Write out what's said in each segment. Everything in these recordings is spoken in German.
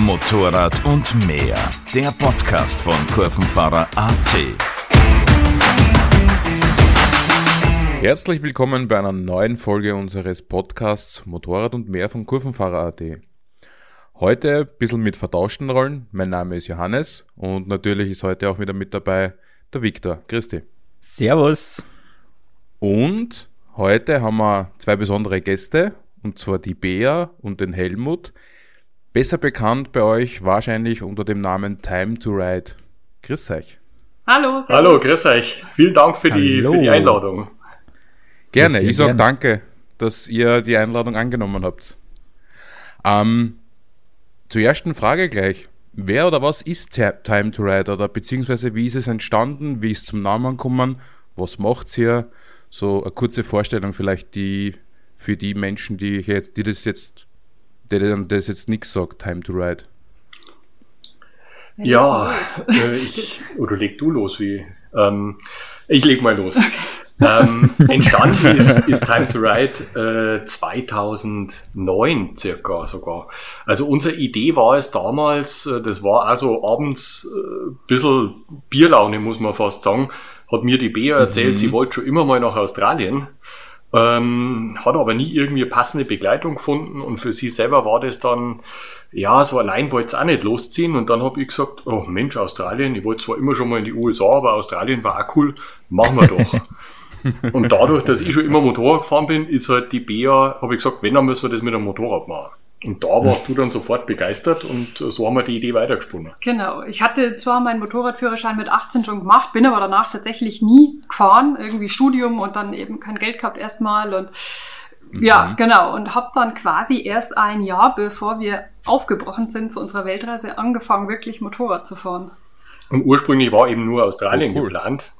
Motorrad und mehr. Der Podcast von Kurvenfahrer.at. Herzlich willkommen bei einer neuen Folge unseres Podcasts Motorrad und mehr von Kurvenfahrer.at. Heute ein bisschen mit vertauschten Rollen. Mein Name ist Johannes und natürlich ist heute auch wieder mit dabei der Viktor. Christi. Servus. Und heute haben wir zwei besondere Gäste, und zwar die Bea und den Helmut. Besser bekannt bei euch wahrscheinlich unter dem Namen Time to Ride. Grüß euch. Hallo. Servus. Hallo, grüß euch. Vielen Dank für die Einladung. Gerne, ich sage danke, dass ihr die Einladung angenommen habt. Zur ersten Frage gleich. Wer oder was ist Time to Ride oder beziehungsweise wie ist es entstanden, wie ist es zum Namen gekommen, was macht's hier? So eine kurze Vorstellung vielleicht für die Menschen, die das jetzt nichts sagt, Time to Ride. Ja, leg du los. Ich leg mal los. Okay. Entstanden ist Time to Ride 2009 circa sogar. Also unsere Idee war es damals, das war also abends ein bisschen Bierlaune, muss man fast sagen, hat mir die Bea erzählt, sie wollte schon immer mal nach Australien, hat aber nie irgendwie passende Begleitung gefunden und für sie selber war das dann, ja, so allein wollte es auch nicht losziehen und dann habe ich gesagt, oh Mensch, Australien, ich wollte zwar immer schon mal in die USA, aber Australien war auch cool, machen wir doch. Und dadurch, dass ich schon immer Motorrad gefahren bin, ist halt die Bea, habe ich gesagt, wenn, dann müssen wir das mit einem Motorrad machen. Und da warst du dann sofort begeistert und so haben wir die Idee weitergesponnen. Genau. Ich hatte zwar meinen Motorradführerschein mit 18 schon gemacht, bin aber danach tatsächlich nie gefahren. Irgendwie Studium und dann eben kein Geld gehabt erstmal und ja, genau. Und habe dann quasi erst ein Jahr, bevor wir aufgebrochen sind zu unserer Weltreise, angefangen, wirklich Motorrad zu fahren. Und ursprünglich war eben nur Australien geplant.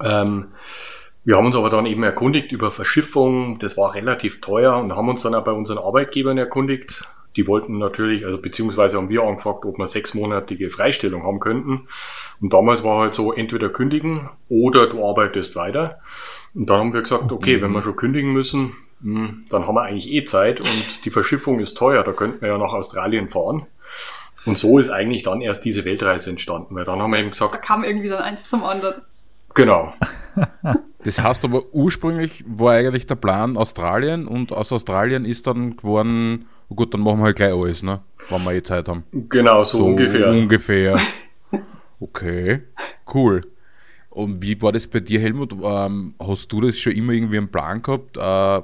Wir haben uns aber dann eben erkundigt über Verschiffung, das war relativ teuer und haben uns dann auch bei unseren Arbeitgebern erkundigt. Die wollten natürlich, also beziehungsweise haben wir angefragt, ob wir 6-monatige Freistellung haben könnten. Und damals war halt so, entweder kündigen oder du arbeitest weiter. Und dann haben wir gesagt, okay, wenn wir schon kündigen müssen, dann haben wir eigentlich eh Zeit und die Verschiffung ist teuer, da könnten wir ja nach Australien fahren. Und so ist eigentlich dann erst diese Weltreise entstanden, weil dann haben wir eben gesagt... Da kam irgendwie dann eins zum anderen. Genau. Das heißt aber, ursprünglich war eigentlich der Plan Australien und aus Australien ist dann geworden, oh gut, dann machen wir halt gleich alles, ne? Wenn wir eh Zeit haben. Genau, so ungefähr. Okay, cool. Und wie war das bei dir, Helmut? Hast du das schon immer irgendwie einen Plan gehabt,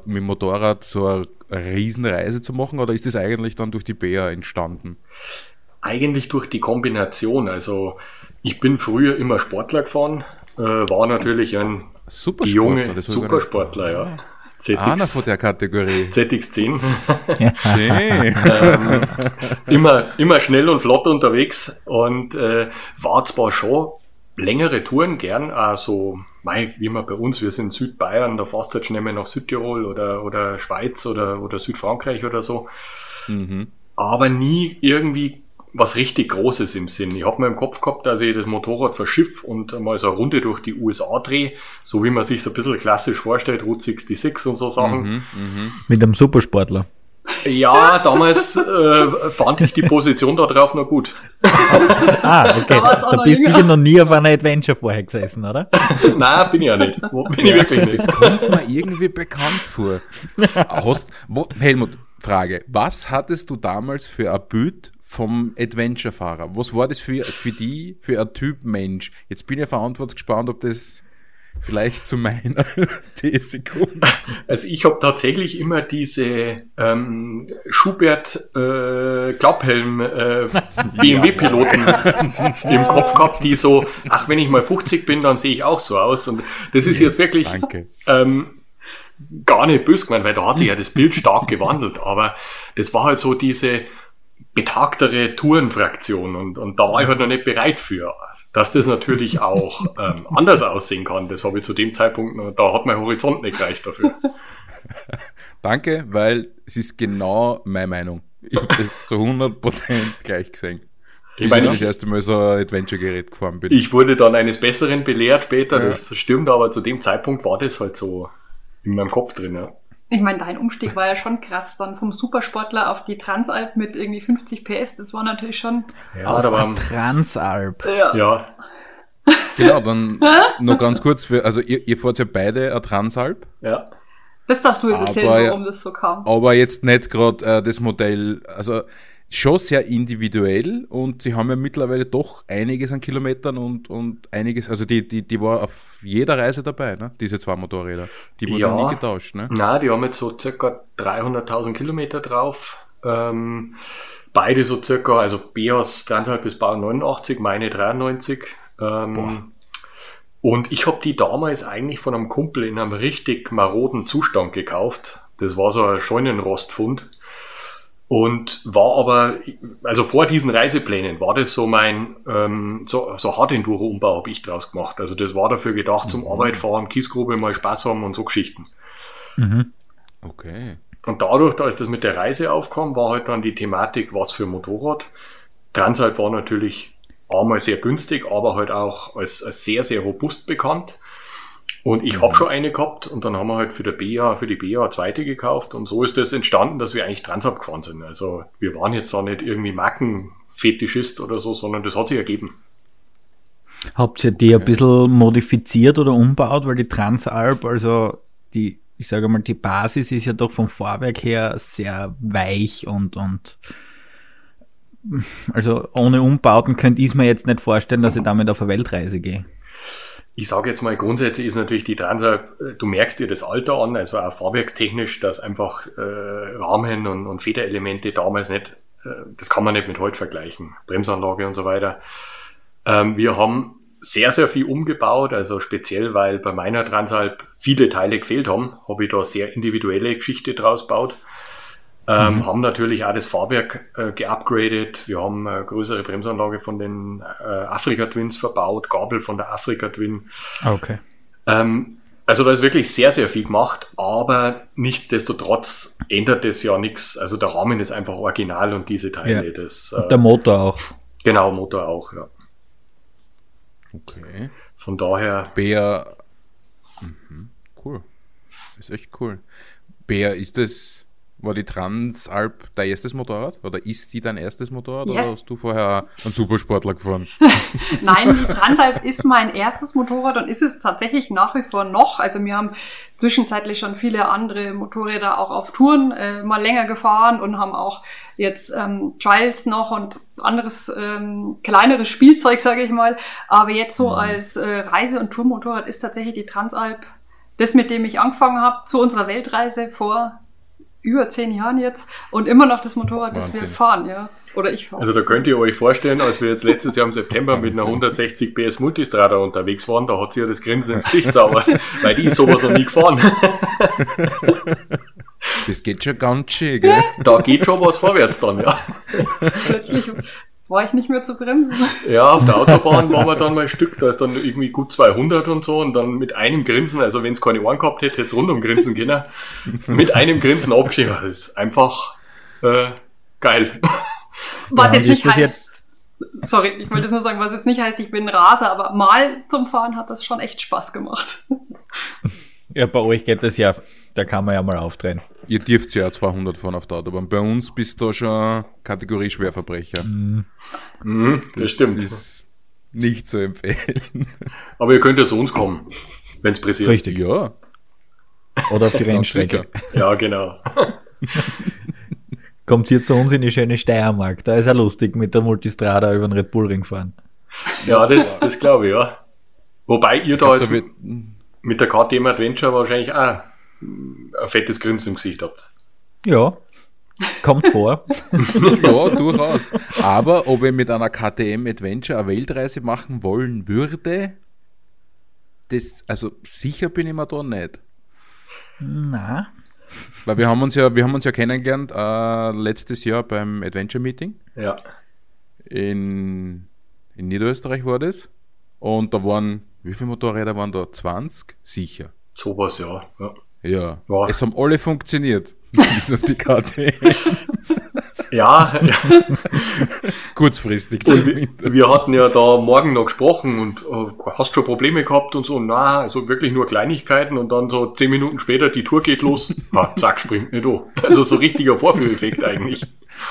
mit dem Motorrad so eine Riesenreise zu machen oder ist das eigentlich dann durch die Bea entstanden? Eigentlich durch die Kombination. Also ich bin früher immer Sportler gefahren, war natürlich ein junger Supersportler, ja. ZX, einer von der Kategorie. ZX-10. Immer schnell und flott unterwegs und war zwar schon längere Touren gern, also wie man bei uns, wir sind in Südbayern, da fährst du jetzt schnell mal nach Südtirol oder Schweiz oder Südfrankreich oder so, aber nie irgendwie was richtig Großes im Sinn. Ich habe mir im Kopf gehabt, dass ich das Motorrad verschiffe und mal so eine Runde durch die USA drehe, so wie man sich so ein bisschen klassisch vorstellt, Route 66 und so Sachen. Mit einem Supersportler. Ja, damals fand ich die Position da drauf noch gut. Okay. Da bist du sicher noch nie auf einer Adventure vorher gesessen, oder? Nein, bin ich ja nicht. Bin ich wirklich nicht. Das kommt mir irgendwie bekannt vor. Helmut, Frage, was hattest du damals für ein Bild vom Adventure-Fahrer? Was war das für ein Typ Mensch? Jetzt bin ich auf eine Antwort gespannt, ob das vielleicht zu meiner These kommt. Also ich habe tatsächlich immer diese Schubert Klapphelm BMW-Piloten im Kopf gehabt, die so, ach, wenn ich mal 50 bin, dann sehe ich auch so aus. Und das ist jetzt wirklich... Danke. Gar nicht böse gemeint, weil da hat sich ja das Bild stark gewandelt, aber das war halt so diese betagtere Tourenfraktion und da war ich halt noch nicht bereit für, dass das natürlich auch anders aussehen kann. Das habe ich zu dem Zeitpunkt noch, da hat mein Horizont nicht gereicht dafür. Danke, weil es ist genau meine Meinung. Ich habe das zu 100% gleich gesehen. Ich meine, das erste Mal so ein Adventure-Gerät gefahren bin. Ich wurde dann eines Besseren belehrt später, ja. Das stimmt, aber zu dem Zeitpunkt war das halt so in meinem Kopf drin, ja. Ich meine, dein Umstieg war ja schon krass, dann vom Supersportler auf die Transalp mit irgendwie 50 PS, das war natürlich schon... Ja, auf der Transalp. Ja. Genau, dann nur ganz kurz, also ihr fahrt ja beide eine Transalp. Ja. Das darfst du jetzt erzählen, warum das so kam. Aber jetzt nicht gerade das Modell, also schon sehr individuell, und sie haben ja mittlerweile doch einiges an Kilometern und einiges, also die war auf jeder Reise dabei, ne? Diese zwei Motorräder. Die wurden ja nie getauscht, ne? Nein, die haben jetzt so circa 300.000 Kilometer drauf. Beide so circa, also Beas 3,5 bis Bau 89, meine 93. Und ich habe die damals eigentlich von einem Kumpel in einem richtig maroden Zustand gekauft. Das war so ein Scheunenrostfund. Und war aber, also vor diesen Reiseplänen, war das so mein, so Hard-Enduro-Umbau habe ich draus gemacht. Also das war dafür gedacht, zum Arbeit fahren, Kiesgrube, mal Spaß haben und so Geschichten. Mhm. Okay. Und dadurch, als das mit der Reise aufkam, war halt dann die Thematik, was für Motorrad. Transalp war natürlich einmal sehr günstig, aber halt auch als sehr, sehr robust bekannt. Und ich habe schon eine gehabt, und dann haben wir halt für die Bea eine zweite gekauft, und so ist das entstanden, dass wir eigentlich Transalp gefahren sind. Also wir waren jetzt da nicht irgendwie Markenfetischist oder so, sondern das hat sich ergeben. Habt ihr die ein bisschen modifiziert oder umbaut, weil die Transalp, also die, ich sage mal, die Basis ist ja doch vom Fahrwerk her sehr weich und also ohne Umbauten könnte ich mir jetzt nicht vorstellen, dass ich damit auf eine Weltreise gehe. Ich sage jetzt mal, grundsätzlich ist natürlich die Transalp, du merkst dir das Alter an, also auch fahrwerkstechnisch, dass einfach Rahmen und Federelemente damals nicht, das kann man nicht mit heute vergleichen, Bremsanlage und so weiter. Wir haben sehr, sehr viel umgebaut, also speziell, weil bei meiner Transalp viele Teile gefehlt haben, habe ich da sehr individuelle Geschichte draus gebaut. Haben natürlich auch das Fahrwerk geupgradet. Wir haben eine größere Bremsanlage von den Africa Twins verbaut, Gabel von der Africa Twin. Okay. Also da ist wirklich sehr, sehr viel gemacht, aber nichtsdestotrotz ändert es ja nichts. Also der Rahmen ist einfach original und diese Teile. Ja. Das, und der Motor auch. Genau, Motor auch, ja. Okay. Von daher... Bea... Cool. Ist echt cool. Bea, war die Transalp dein erstes Motorrad? Oder ist die dein erstes Motorrad? Yes. Oder hast du vorher einen Supersportler gefahren? Nein, die Transalp ist mein erstes Motorrad und ist es tatsächlich nach wie vor noch. Also wir haben zwischenzeitlich schon viele andere Motorräder auch auf Touren mal länger gefahren und haben auch jetzt Trials noch und anderes kleineres Spielzeug, sage ich mal. Aber jetzt so als Reise- und Tourmotorrad ist tatsächlich die Transalp das, mit dem ich angefangen habe zu unserer Weltreise vor über 10 Jahren jetzt, und immer noch das Motorrad, das wir fahren, ja. Oder ich fahre. Also da könnt ihr euch vorstellen, als wir jetzt letztes Jahr im September mit einer 160 PS Multistrada unterwegs waren, da hat sie ja das Grinsen ins Gesicht zaubert, weil die ist sowas noch nie gefahren. Das geht schon ganz schön, gell? Da geht schon was vorwärts dann, ja. Plötzlich war ich nicht mehr zu bremsen. Ja, auf der Autobahn waren wir dann mal ein Stück, da ist dann irgendwie gut 200 und so, und dann mit einem Grinsen, also wenn es keine Ohren gehabt hätte, hätte es rundum grinsen können, mit einem Grinsen abgeschrieben. Das ist einfach geil. Was jetzt nicht heißt, sorry, ich wollte es nur sagen, was jetzt nicht heißt, ich bin Raser, aber mal zum Fahren hat das schon echt Spaß gemacht. Ja, bei euch geht das ja, da kann man ja mal aufdrehen. Ihr dürft ja 200 fahren auf der Autobahn. Bei uns bist du schon Kategorie Schwerverbrecher. Das stimmt. Das ist nicht zu empfehlen. Aber ihr könnt ja zu uns kommen, wenn es pressiert. Richtig, ja. Oder auf die Rennstrecke. Ja, genau. Kommt hier zu uns in die schöne Steiermark. Da ist ja lustig, mit der Multistrada über den Red Bull Ring fahren. Ja, das glaube ich, ja. Wobei ihr da jetzt mit der KTM Adventure wahrscheinlich auch ein fettes Grinsen im Gesicht habt. Ja, kommt vor. Ja, durchaus. Aber ob ich mit einer KTM Adventure eine Weltreise machen wollen würde, das, also sicher bin ich mir da nicht. Na. Weil wir haben uns ja kennengelernt letztes Jahr beim Adventure Meeting. Ja. In Niederösterreich war das. Und da waren, wie viele Motorräder waren da? 20? Sicher. Sowas, ja. Ja, wow. Es haben alle funktioniert. Bis auf die KTM. Ja. Kurzfristig. Und wir hatten ja da morgen noch gesprochen und hast schon Probleme gehabt und so. Na, also wirklich nur Kleinigkeiten und dann so 10 Minuten später die Tour geht los. Na, zack, springt nicht an. Also so richtiger Vorführeffekt eigentlich.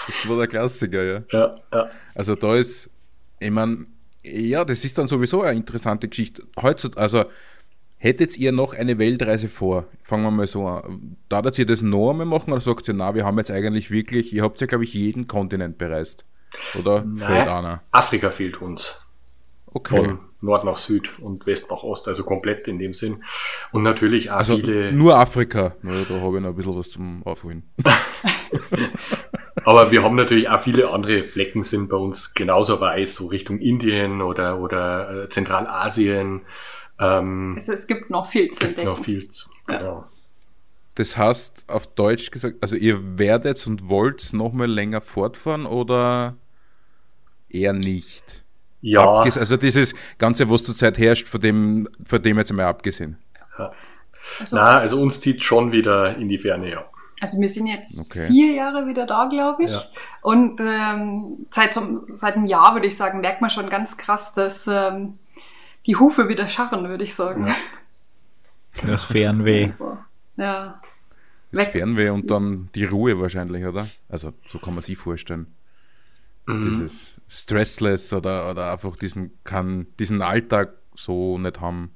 Das war der Klassiker, ja. Ja. Also da ist, ich meine, ja, das ist dann sowieso eine interessante Geschichte. Heutzutage, also hättet ihr noch eine Weltreise vor? Fangen wir mal so an. Darf ihr das noch einmal machen oder sagt ihr, na, wir haben jetzt eigentlich wirklich, ihr habt ja, glaube ich, jeden Kontinent bereist. Oder? Nein, fehlt einer? Afrika fehlt uns. Okay. Von Nord nach Süd und West nach Ost, also komplett in dem Sinn. Und natürlich auch also viele... Nur Afrika. Naja, da habe ich noch ein bisschen was zum Aufholen. Aber wir haben natürlich auch viele andere Flecken, sind bei uns genauso weiß, so Richtung Indien oder Zentralasien. Also es gibt noch viel zu entdecken. Genau. Das heißt, auf Deutsch gesagt, also ihr werdet und wollt noch mal länger fortfahren oder eher nicht? Ja. Also dieses Ganze, was zurzeit herrscht, von dem jetzt einmal abgesehen. Ja. Also uns zieht schon wieder in die Ferne, ja. Also wir sind jetzt 4 Jahre wieder da, glaube ich. Ja. Und seit einem Jahr, würde ich sagen, merkt man schon ganz krass, dass... die Hufe wieder scharren, würde ich sagen. Ja. Das Fernweh. Also, ja. Das Fernweh und dann die Ruhe wahrscheinlich, oder? Also so kann man sich vorstellen. Mhm. Dieses Stressless oder einfach diesen Alltag so nicht haben.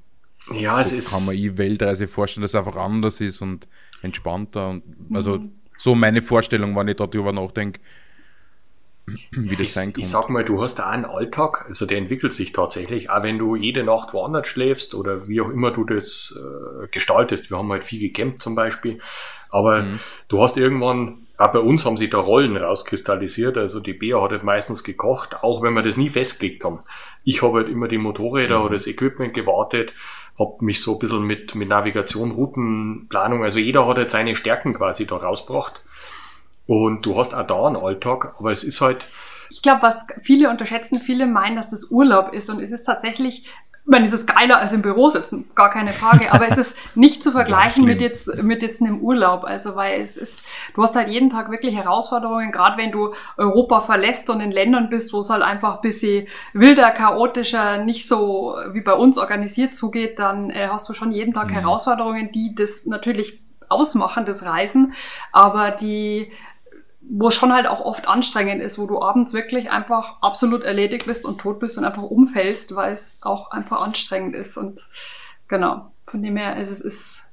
Ja, es so ist... kann man die Weltreise vorstellen, dass es einfach anders ist und entspannter. Und, also so meine Vorstellung, wenn ich darüber nachdenke, wie das sein kann. Ich sag mal, du hast da einen Alltag, also der entwickelt sich tatsächlich, auch wenn du jede Nacht woanders schläfst oder wie auch immer du das gestaltest. Wir haben halt viel gecampt zum Beispiel, aber du hast irgendwann, auch bei uns haben sich da Rollen rauskristallisiert, also die Bea hat halt meistens gekocht, auch wenn wir das nie festgelegt haben. Ich habe halt immer die Motorräder oder das Equipment gewartet, habe mich so ein bisschen mit Navigation, Routenplanung, also jeder hat halt seine Stärken quasi da rausgebracht. Und du hast auch da einen Alltag, aber es ist halt... Ich glaube, was viele unterschätzen, viele meinen, dass das Urlaub ist und es ist tatsächlich... Ich meine, es ist geiler als im Büro sitzen, gar keine Frage, aber es ist nicht zu vergleichen mit jetzt einem Urlaub, also weil es ist, du hast halt jeden Tag wirklich Herausforderungen, gerade wenn du Europa verlässt und in Ländern bist, wo es halt einfach ein bisschen wilder, chaotischer, nicht so wie bei uns organisiert zugeht, dann hast du schon jeden Tag Herausforderungen, die das natürlich ausmachen, das Reisen, aber die... wo es schon halt auch oft anstrengend ist, wo du abends wirklich einfach absolut erledigt bist und tot bist und einfach umfällst, weil es auch einfach anstrengend ist. Und genau, von dem her ist es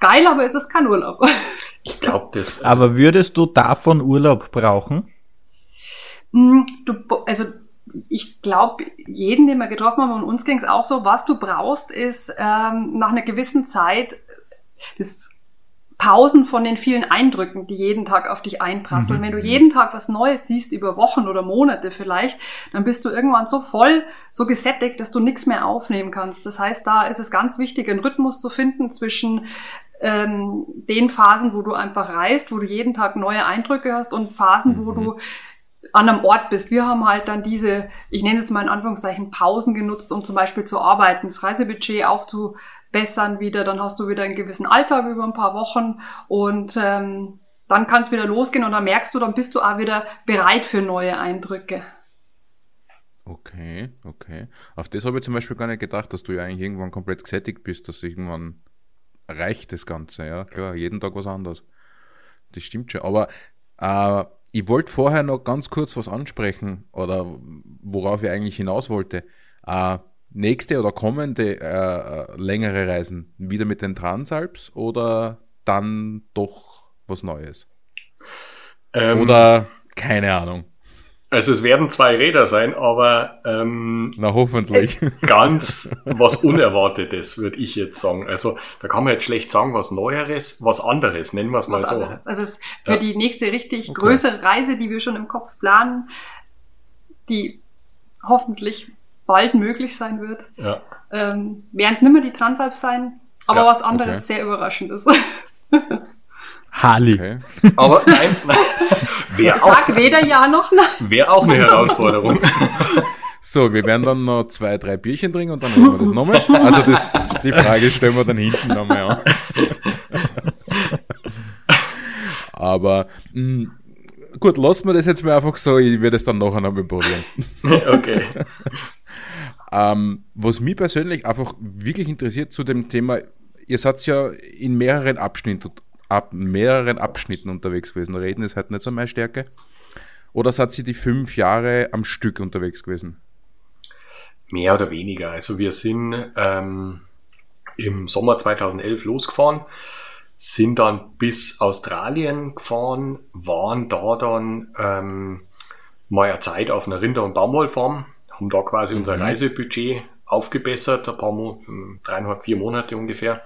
geil, aber es ist kein Urlaub. Ich glaube das. Also aber würdest du davon Urlaub brauchen? Ich glaube, jeden, den wir getroffen haben, und uns ging es auch so, was du brauchst, ist nach einer gewissen Zeit das Pausen von den vielen Eindrücken, die jeden Tag auf dich einprasseln. Wenn du jeden Tag was Neues siehst, über Wochen oder Monate vielleicht, dann bist du irgendwann so voll, so gesättigt, dass du nichts mehr aufnehmen kannst. Das heißt, da ist es ganz wichtig, einen Rhythmus zu finden zwischen den Phasen, wo du einfach reist, wo du jeden Tag neue Eindrücke hast und Phasen, wo du an einem Ort bist. Wir haben halt dann diese, ich nenne jetzt mal in Anführungszeichen, Pausen genutzt, um zum Beispiel zu arbeiten, das Reisebudget aufzubessern wieder, dann hast du wieder einen gewissen Alltag über ein paar Wochen und dann kann es wieder losgehen und dann merkst du, dann bist du auch wieder bereit für neue Eindrücke. Okay. Auf das habe ich zum Beispiel gar nicht gedacht, dass du ja eigentlich irgendwann komplett gesättigt bist, dass irgendwann reicht das Ganze, ja klar, jeden Tag was anderes. Das stimmt schon, aber ich wollte vorher noch ganz kurz was ansprechen oder worauf ich eigentlich hinaus wollte. Nächste oder kommende längere Reisen? Wieder mit den Transalps oder dann doch was Neues? Oder keine Ahnung. Also es werden 2 Räder sein, aber na hoffentlich. Ganz was Unerwartetes, würde ich jetzt sagen. Also da kann man jetzt schlecht sagen, was Neueres, was anderes, nennen wir es mal so. Also es für die nächste richtig größere Reise, die wir schon im Kopf planen, die hoffentlich bald möglich sein wird, werden es nicht mehr die Transalp sein, aber was anderes sehr Überraschendes. Harley. Okay. Aber nein. Sag weder ja noch nein. Wäre auch eine Herausforderung. So, wir werden dann noch 2-3 Bierchen trinken und dann haben wir das nochmal. Also die Frage stellen wir dann hinten nochmal an. Aber Gut, lassen wir das jetzt mal einfach so, ich werde es dann nachher nochmal probieren. Okay. Was mich persönlich einfach wirklich interessiert zu dem Thema, ihr seid ja in mehreren Abschnitten unterwegs gewesen. Reden ist halt nicht so meine Stärke. Oder seid ihr die 5 Jahre am Stück unterwegs gewesen? Mehr oder weniger. Also wir sind im Sommer 2011 losgefahren, sind dann bis Australien gefahren, waren da dann mal eine Zeit auf einer Rinder- und Baumwollfarm, haben da quasi unser Reisebudget aufgebessert, ein paar Monate, 3,5, 4 Monate ungefähr,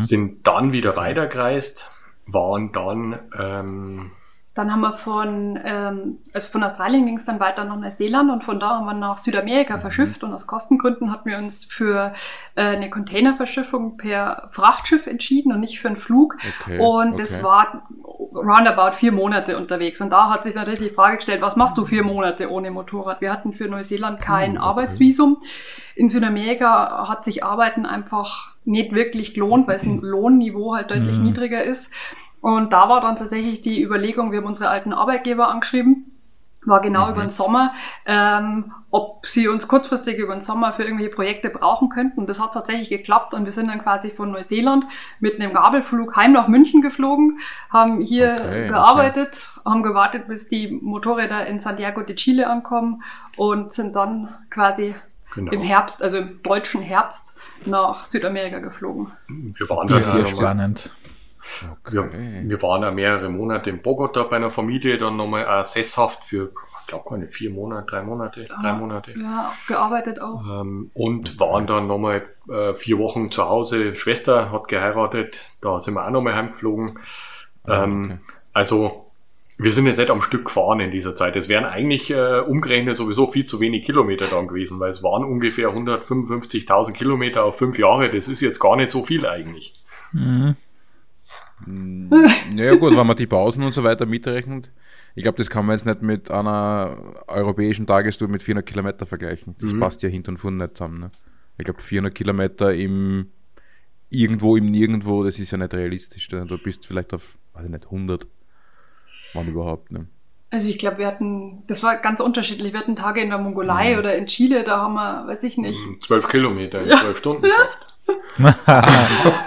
sind dann wieder weitergereist, waren dann... Dann haben wir von Australien ging es dann weiter nach Neuseeland und von da haben wir nach Südamerika verschifft und aus Kostengründen hatten wir uns für eine Containerverschiffung per Frachtschiff entschieden und nicht für einen Flug. Okay, und das war roundabout 4 Monate unterwegs und da hat sich natürlich die Frage gestellt, was machst du 4 Monate ohne Motorrad? Wir hatten für Neuseeland kein Arbeitsvisum. In Südamerika hat sich Arbeiten einfach nicht wirklich gelohnt, weil es ein Lohnniveau halt deutlich niedriger ist. Und da war dann tatsächlich die Überlegung, wir haben unsere alten Arbeitgeber angeschrieben, war genau über den Sommer, ob sie uns kurzfristig über den Sommer für irgendwelche Projekte brauchen könnten. Und das hat tatsächlich geklappt und wir sind dann quasi von Neuseeland mit einem Gabelflug heim nach München geflogen, haben hier gearbeitet, haben gewartet, bis die Motorräder in Santiago de Chile ankommen und sind dann quasi im Herbst, also im deutschen Herbst, nach Südamerika geflogen. Wir waren da sehr spannend. Okay. Wir waren ja mehrere Monate in Bogota bei einer Familie, dann nochmal sesshaft für, ich glaube, keine 4 Monate, 3 Monate. Ja, gearbeitet auch. Und waren dann nochmal 4 Wochen zu Hause. Schwester hat geheiratet, da sind wir auch nochmal heimgeflogen. Also, wir sind jetzt nicht am Stück gefahren in dieser Zeit. Es wären eigentlich umgerechnet sowieso viel zu wenig Kilometer dann gewesen, weil es waren ungefähr 155.000 Kilometer auf 5 Jahre. Das ist jetzt gar nicht so viel eigentlich. Mhm. Naja gut, wenn man die Pausen und so weiter mitrechnet, ich glaube, das kann man jetzt nicht mit einer europäischen Tagestour mit 400 Kilometer vergleichen. Das passt ja hinten und vorne nicht zusammen. Ne? Ich glaube, 400 Kilometer im Nirgendwo, das ist ja nicht realistisch. Ne? Du bist vielleicht auf, weiß ich nicht, 100, wann überhaupt. Ne? Also ich glaube, das war ganz unterschiedlich. Wir hatten Tage in der Mongolei oder in Chile, da haben wir, weiß ich nicht. 12 Kilometer in 12 Stunden geschafft.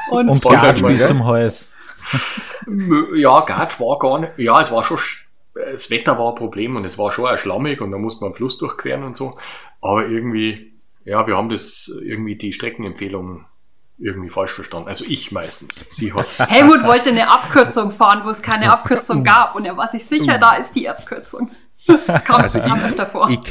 und Gatsch bis zum Hals. Ja, Gatsch war gar nicht. Ja, es war schon. Das Wetter war ein Problem und es war schon auch schlammig und da musste man am Fluss durchqueren und so. Aber irgendwie, ja, wir haben das irgendwie die Streckenempfehlungen irgendwie falsch verstanden. Also ich meistens. Helmut wollte eine Abkürzung fahren, wo es keine Abkürzung gab und er war sich sicher, da ist die Abkürzung. Das kam, also kam öfter vor. Ich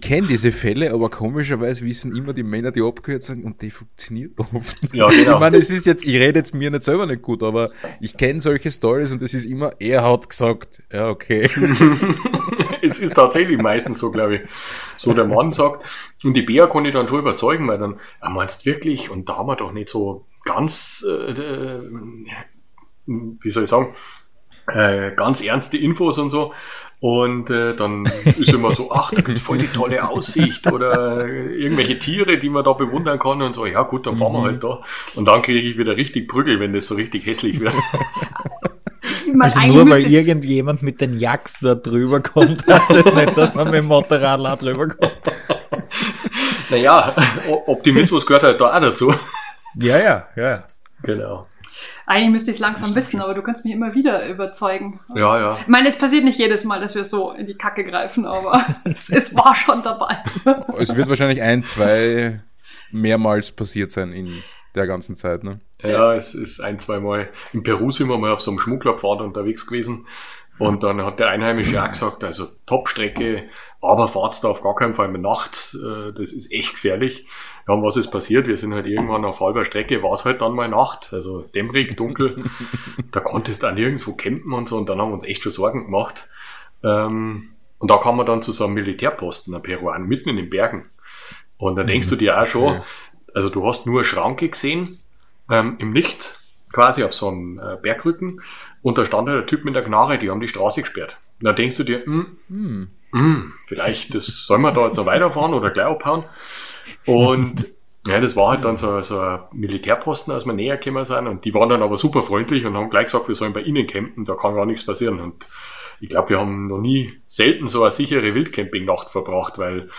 kenn diese Fälle, aber komischerweise wissen immer die Männer die Abkürzung und die funktioniert oft. Ja, genau. Ich meine, es ist jetzt, ich rede jetzt mir nicht selber nicht gut, aber ich kenne solche Stories und es ist immer, er hat gesagt, ja, okay. Es ist tatsächlich meistens so, glaube ich. So der Mann sagt, und die Bea konnte ich dann schon überzeugen, weil dann, meinst du wirklich, und da haben wir doch nicht so ganz, wie soll ich sagen, ganz ernste Infos und so. Und dann ist immer so, ach, da gibt's voll die tolle Aussicht oder irgendwelche Tiere, die man da bewundern kann und so. Ja gut, dann fahren wir halt da. Und dann kriege ich wieder richtig Prügel, wenn das so richtig hässlich wird. Also nur weil irgendjemand mit den Jacks da drüber kommt, heißt das nicht, dass man mit dem Motorrad da drüber kommt. Naja, Optimismus gehört halt da auch dazu. Ja. Genau. Eigentlich müsste ich es langsam wissen, aber du kannst mich immer wieder überzeugen. Ja. Ich meine, es passiert nicht jedes Mal, dass wir so in die Kacke greifen, aber es war schon dabei. Es wird wahrscheinlich 1, 2 mehrmals passiert sein in der ganzen Zeit, ne? Ja, es ist 1, 2 Mal. In Peru sind wir mal auf so einem Schmugglerpfad unterwegs gewesen und dann hat der Einheimische auch gesagt, also Top-Strecke, aber fahrt's da auf gar keinen Fall mit Nacht, das ist echt gefährlich. Ja, und was ist passiert? Wir sind halt irgendwann auf halber Strecke, war es halt dann mal Nacht, also dämmerig, dunkel, da konntest du auch nirgendwo campen und so und dann haben wir uns echt schon Sorgen gemacht. Und da kam man dann zu so einem Militärposten, einem Peruan, mitten in den Bergen. Und dann denkst du dir auch schon, also du hast nur eine Schranke gesehen, im Nichts, quasi auf so einem Bergrücken und da stand halt der Typ mit der Knarre, die haben die Straße gesperrt. Und dann denkst du dir, vielleicht, das sollen wir da jetzt noch weiterfahren oder gleich abhauen. Und ja, das war halt dann so ein Militärposten, als wir näher gekommen sind. Und die waren dann aber super freundlich und haben gleich gesagt, wir sollen bei ihnen campen, da kann gar nichts passieren. Und ich glaube, wir haben noch nie selten so eine sichere Wildcampingnacht verbracht, weil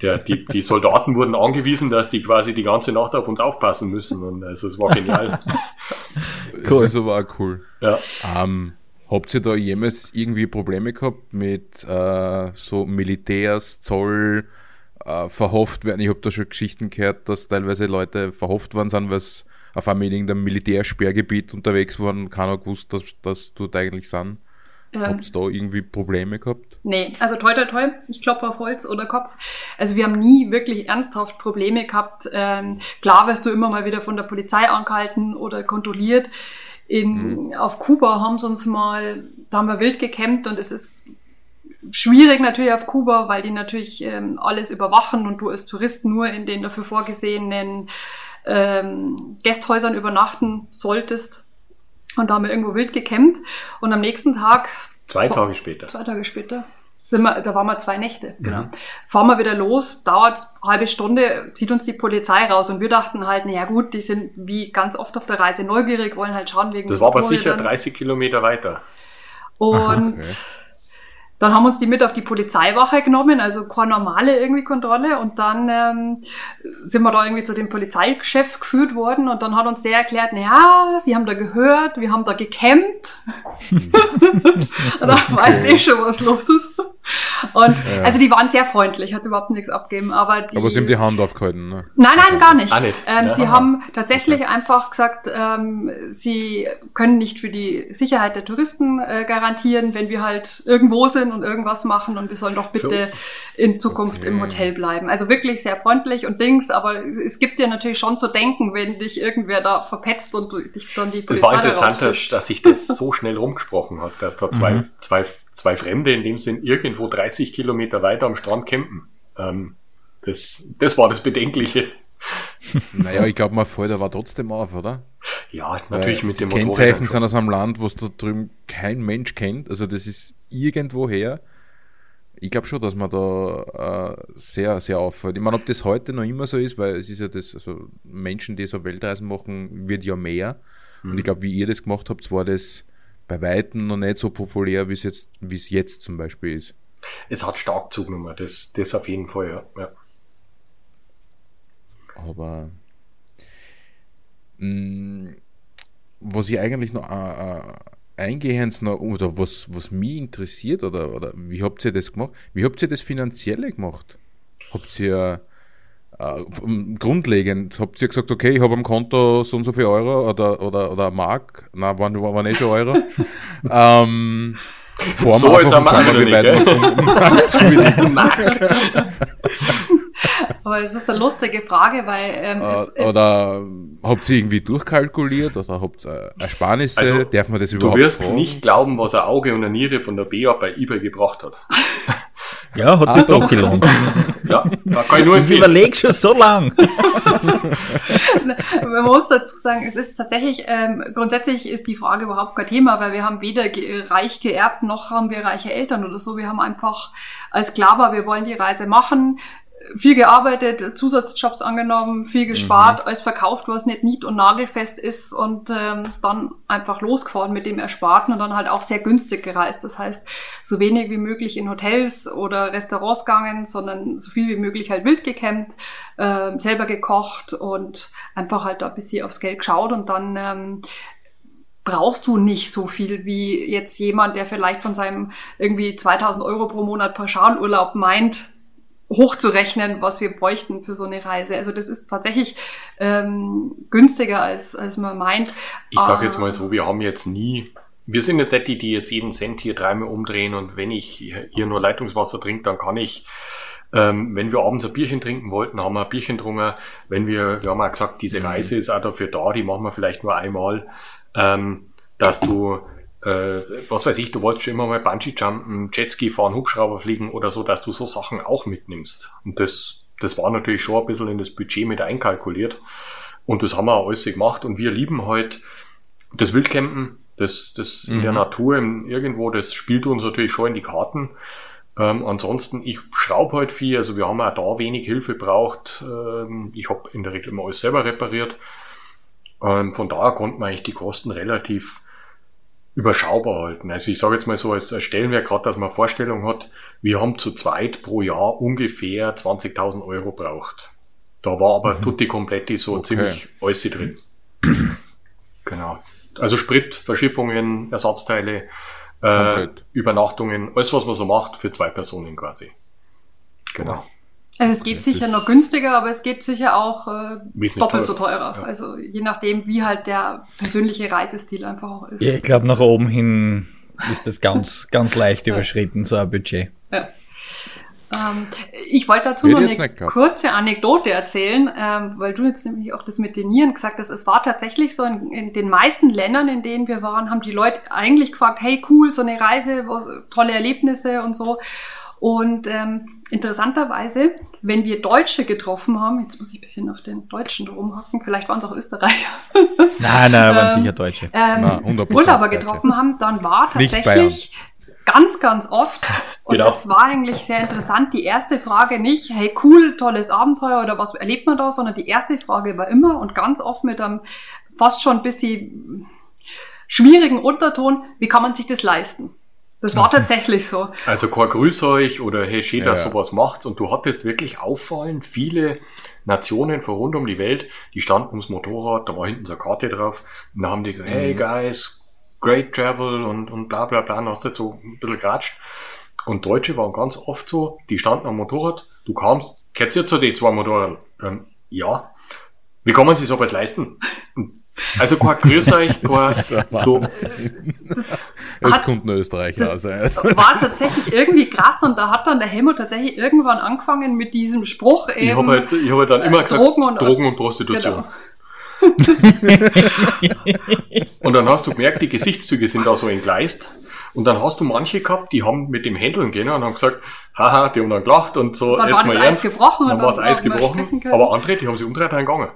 die Soldaten wurden angewiesen, dass die quasi die ganze Nacht auf uns aufpassen müssen. Und also es war genial. Cool. Das war cool. Ja. Habt ihr da jemals irgendwie Probleme gehabt mit so Militärs, Zoll, verhofft werden? Ich habe da schon Geschichten gehört, dass teilweise Leute verhofft worden sind, weil sie auf einmal in einem Militärsperrgebiet unterwegs waren. Keiner gewusst, dass dort eigentlich sind. Habt ihr da irgendwie Probleme gehabt? Nee, also toi toi toi, ich klopfe auf Holz oder Kopf. Also wir haben nie wirklich ernsthaft Probleme gehabt. Klar wirst du immer mal wieder von der Polizei angehalten oder kontrolliert. Auf Kuba haben sie uns mal, da haben wir wild gecampt und es ist schwierig natürlich auf Kuba, weil die natürlich alles überwachen und du als Tourist nur in den dafür vorgesehenen Gästhäusern übernachten solltest. Und da haben wir irgendwo wild gecampt und am nächsten Tag... Zwei Tage später. Da waren wir 2 Nächte. Genau. Fahren wir wieder los, dauert eine halbe Stunde, zieht uns die Polizei raus und wir dachten halt, naja gut, die sind wie ganz oft auf der Reise neugierig, wollen halt schauen wegen... Das war aber sicher 30 Kilometer weiter. Und dann haben uns die mit auf die Polizeiwache genommen, also keine normale irgendwie Kontrolle und dann sind wir da irgendwie zu dem Polizeichef geführt worden und dann hat uns der erklärt, naja, sie haben da gehört, wir haben da gecampt. Und dann weißt eh schon, was los ist. Und also die waren sehr freundlich, hat überhaupt nichts abgegeben. Aber sie haben die Hand aufgehalten, ne? Nein, gar nicht. Sie haben tatsächlich einfach gesagt, sie können nicht für die Sicherheit der Touristen garantieren, wenn wir halt irgendwo sind und irgendwas machen und wir sollen doch bitte in Zukunft im Hotel bleiben. Also wirklich sehr freundlich und Dings, aber es gibt dir natürlich schon zu denken, wenn dich irgendwer da verpetzt und dich dann die Polizei rausfischt. Es war interessant, dass sich das so schnell rumgesprochen hat, dass da zwei Fremde in dem Sinn irgendwo 30 Kilometer weiter am Strand campen. Das war das Bedenkliche. Naja, ich glaube, man fällt da war trotzdem auf, oder? Ja, natürlich mit dem Motorrad. Die Kennzeichen sind aus einem Land, was da drüben kein Mensch kennt. Also das ist irgendwo her. Ich glaube schon, dass man da sehr, sehr auffällt. Ich meine, ob das heute noch immer so ist, weil es ist ja das, also Menschen, die so Weltreisen machen, wird ja mehr. Und ich glaube, wie ihr das gemacht habt, war das bei Weitem noch nicht so populär, wie es jetzt zum Beispiel ist. Es hat stark zugenommen, das auf jeden Fall, ja. Aber was ich eigentlich noch eingehend noch, oder was mich interessiert, oder wie habt ihr das gemacht? Wie habt ihr das finanzielle gemacht? Habt ihr grundlegend, habt ihr gesagt, okay, ich habe am Konto so und so viel Euro oder Mark, nein, waren eh schon Euro. So, jetzt haben wir andere Mark. Aber es ist eine lustige Frage, weil es oder habt ihr irgendwie durchkalkuliert oder habt ihr Ersparnisse? Also, darf man das überhaupt? Du wirst nicht glauben, was ein Auge und eine Niere von der Bea bei eBay gebracht hat. Ja, hat sich doch gelohnt. Ja, da kann ich nur empfehlen. Ich überlege schon so lang. Man muss dazu sagen, es ist tatsächlich, grundsätzlich ist die Frage überhaupt kein Thema, weil wir haben weder reich geerbt, noch haben wir reiche Eltern oder so. Wir haben einfach als klar war, wir wollen die Reise machen, viel gearbeitet, Zusatzjobs angenommen, viel gespart, alles verkauft, was nicht nied- und nagelfest ist und dann einfach losgefahren mit dem Ersparten und dann halt auch sehr günstig gereist. Das heißt, so wenig wie möglich in Hotels oder Restaurants gegangen, sondern so viel wie möglich halt wild gecampt, selber gekocht und einfach halt da ein bisschen aufs Geld geschaut und dann brauchst du nicht so viel wie jetzt jemand, der vielleicht von seinem irgendwie 2.000 Euro pro Monat Pauschalurlaub meint, hochzurechnen, was wir bräuchten für so eine Reise. Also das ist tatsächlich günstiger, als man meint. Ich sage jetzt mal so, wir sind jetzt nicht die, die jetzt jeden Cent hier dreimal umdrehen und wenn ich hier nur Leitungswasser trinke, dann kann ich, wenn wir abends ein Bierchen trinken wollten, haben wir ein Bierchen getrunken. Wir haben auch gesagt, diese Reise ist auch dafür da, die machen wir vielleicht nur einmal, dass du was weiß ich, du wolltest schon immer mal Bungee-Jumpen, Jetski fahren, Hubschrauber fliegen oder so, dass du so Sachen auch mitnimmst. Und das war natürlich schon ein bisschen in das Budget mit einkalkuliert. Und das haben wir auch alles gemacht. Und wir lieben halt das Wildcampen, das in der Natur, irgendwo, das spielt uns natürlich schon in die Karten. Ansonsten, ich schraube halt viel, also wir haben auch da wenig Hilfe gebraucht. Ich habe in der Regel immer alles selber repariert. Von daher konnten wir eigentlich die Kosten relativ überschaubar halten. Also ich sage jetzt mal so als Stellenwert, gerade dass man eine Vorstellung hat, wir haben zu zweit pro Jahr ungefähr 20.000 Euro braucht. Da war aber tutti completi so ziemlich alles drin. Genau. Also Sprit, Verschiffungen, Ersatzteile, Übernachtungen, alles was man so macht für zwei Personen quasi. Genau. Also es geht sicher noch günstiger, aber es geht sicher auch doppelt so teurer. Ja. Also je nachdem, wie halt der persönliche Reisestil einfach auch ist. Ja, ich glaube, nach oben hin ist das ganz, ganz leicht überschritten, so ein Budget. Ja. Ich wollte dazu kurze Anekdote erzählen, weil du jetzt nämlich auch das mit den Nieren gesagt hast. Es war tatsächlich so, in den meisten Ländern, in denen wir waren, haben die Leute eigentlich gefragt, hey cool, so eine Reise, tolle Erlebnisse und so. Und interessanterweise, wenn wir Deutsche getroffen haben, jetzt muss ich ein bisschen auf den Deutschen rumhocken, vielleicht waren es auch Österreicher. Nein, waren sicher Deutsche. Urlauber getroffen haben, dann war tatsächlich ganz, ganz oft, und das war eigentlich sehr interessant, die erste Frage nicht, hey cool, tolles Abenteuer oder was erlebt man da, sondern die erste Frage war immer und ganz oft mit einem fast schon ein bisschen schwierigen Unterton, wie kann man sich das leisten? Das war tatsächlich so. Also kein Grüß euch oder hey, schön, dass sowas macht. Und du hattest wirklich auffallend viele Nationen von rund um die Welt, die standen ums Motorrad, da war hinten so eine Karte drauf. Und da haben die gesagt, hey guys, great travel und bla bla bla. Und hast jetzt so ein bisschen geratscht. Und Deutsche waren ganz oft so, die standen am Motorrad, du kamst, kennst du jetzt so die zwei Motorrad? Ja. Wie kann man sich sowas leisten? Also kein Grüß euch, kein so. Es kommt nur Österreicher aus. Das war tatsächlich irgendwie krass und da hat dann der Helmut tatsächlich irgendwann angefangen mit diesem Spruch eben. Ich hab halt dann immer gesagt, Drogen und Prostitution. Genau. Und dann hast du gemerkt, die Gesichtszüge sind da so entgleist. Und dann hast du manche gehabt, die haben mit dem Händeln gehen und haben gesagt, haha, die haben dann gelacht und so. Dann war das Eis gebrochen. Dann war das Eis gebrochen. Aber andere, die haben sich umdreht reingegangen.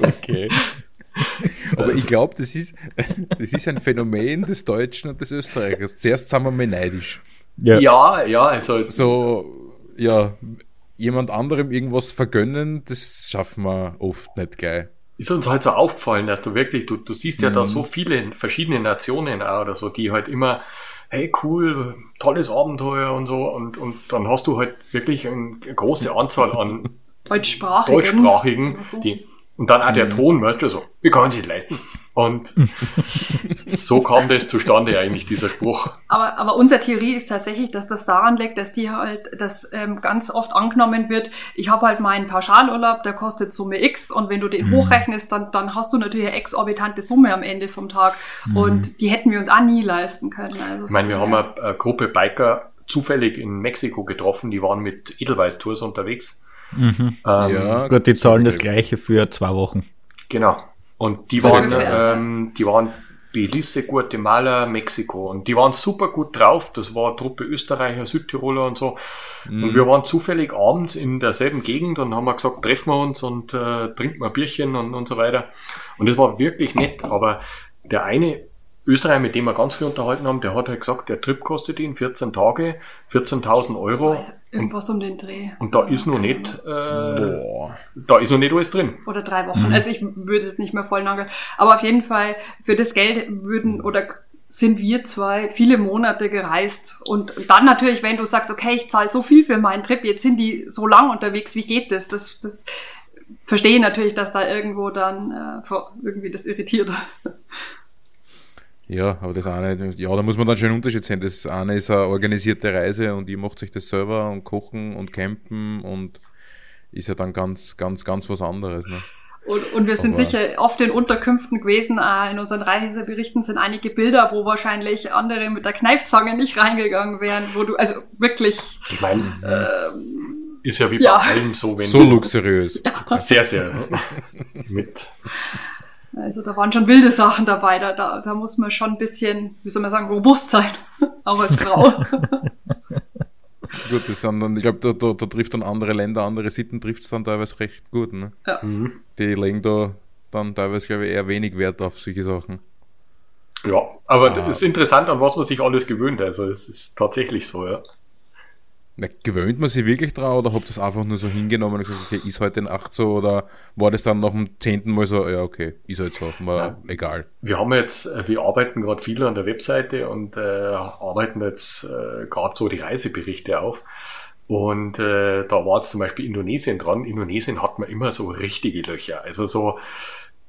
Okay. Aber ich glaube, das ist ein Phänomen des Deutschen und des Österreichers. Zuerst sind wir mal neidisch. Ja, also. So, ja, jemand anderem irgendwas vergönnen, das schaffen wir oft nicht gleich. Ist uns halt so aufgefallen, dass du wirklich, du siehst ja da so viele verschiedene Nationen auch oder so, die halt immer, hey cool, tolles Abenteuer und so, und dann hast du halt wirklich eine große Anzahl an Deutschsprachigen so. Und dann auch der Ton, weißt du, so, wie kann man sich leiten? Und so kam das zustande eigentlich, dieser Spruch. Aber unsere Theorie ist tatsächlich, dass das daran liegt, dass die halt, dass ganz oft angenommen wird, ich habe halt meinen Pauschalurlaub, der kostet Summe X und wenn du den hochrechnest, dann hast du natürlich eine exorbitante Summe am Ende vom Tag und die hätten wir uns auch nie leisten können. Also ich meine, wir haben eine Gruppe Biker zufällig in Mexiko getroffen, die waren mit Edelweiß-Tours unterwegs. Gut, die zahlen das Gleiche für 2 Wochen. Genau. Und die waren Belize, Guatemala, Mexiko. Und die waren super gut drauf. Das war eine Truppe Österreicher, Südtiroler und so. Und wir waren zufällig abends in derselben Gegend und haben wir gesagt, treffen wir uns und trinken wir ein Bierchen und so weiter. Und das war wirklich nett. Aber der eine Österreicher, mit dem wir ganz viel unterhalten haben, der hat halt gesagt, der Trip kostet ihn 14 Tage, 14.000 Euro. Irgendwas um den Dreh. Und da ist noch nicht, da ist noch nicht alles drin. Oder 3 Wochen. Also ich würde es nicht mehr voll nageln. Aber auf jeden Fall, für das Geld sind wir 2 viele Monate gereist. Und dann natürlich, wenn du sagst, okay, ich zahle so viel für meinen Trip, jetzt sind die so lang unterwegs, wie geht das? Das verstehe ich natürlich, dass da irgendwo dann irgendwie das irritiert. Ja, aber das eine, da muss man dann schon einen Unterschied sehen. Das eine ist eine organisierte Reise und ihr macht sich das selber und kochen und campen und ist ja dann ganz, ganz, ganz was anderes. Ne? Und wir sind sicher oft in Unterkünften gewesen. In unseren Reiseberichten sind einige Bilder, wo wahrscheinlich andere mit der Kneifzange nicht reingegangen wären, wo du, also wirklich. Ich meine, ist ja wie bei allem so, wenn so luxuriös. Ja. Sehr, sehr. Mit. Also da waren schon wilde Sachen dabei, da muss man schon ein bisschen, wie soll man sagen, robust sein, auch als Frau. Gut, das sind dann, ich glaube, da trifft dann andere Länder, andere Sitten trifft es dann teilweise recht gut. Ne? Ja. Die legen da dann teilweise, glaube ich, eher wenig Wert auf solche Sachen. Ja, aber es ist interessant, an was man sich alles gewöhnt, also es ist tatsächlich so, ja. Na, gewöhnt man sich wirklich dran oder habt ihr das einfach nur so hingenommen und gesagt, okay, ist heute in 8 so, oder war das dann nach dem 10. Mal so, ja okay, ist halt so, mal egal. Wir arbeiten gerade viel an der Webseite und arbeiten jetzt gerade so die Reiseberichte auf. Und da war jetzt zum Beispiel Indonesien dran. Indonesien hat man immer so richtige Löcher. Also so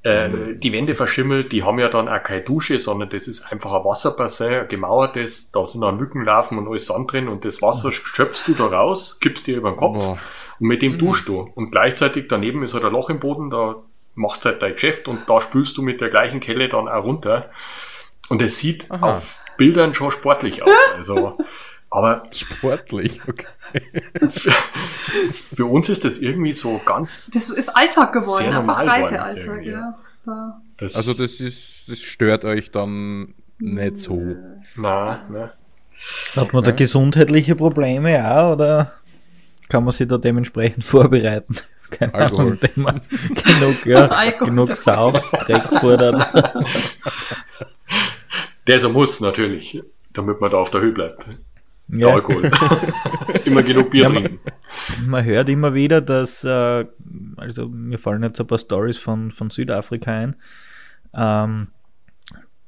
die Wände verschimmelt, die haben ja dann auch keine Dusche, sondern das ist einfach ein Wasserbassin, ein gemauertes, da sind dann Mückenlarven und alles Sand drin und das Wasser schöpfst du da raus, kippst dir über den Kopf und mit dem duschst du. Und gleichzeitig daneben ist halt ein Loch im Boden, da machst halt dein Geschäft und da spülst du mit der gleichen Kelle dann auch runter. Und es sieht auf Bildern schon sportlich aus. Also, aber sportlich, okay. Für uns ist das irgendwie so ganz. Das ist Alltag geworden, einfach Reisealltag, ja. Da. Das stört euch dann nicht so. Nein. Hat man da gesundheitliche Probleme, ja, oder kann man sich da dementsprechend vorbereiten? Keine Ahnung, wenn man genug sauft, Dreck fordert. Der so muss natürlich, damit man da auf der Höhe bleibt. Ja. Alkohol. Immer genug Bier trinken. Man hört immer wieder, dass, also mir fallen jetzt ein paar Storys von Südafrika ein,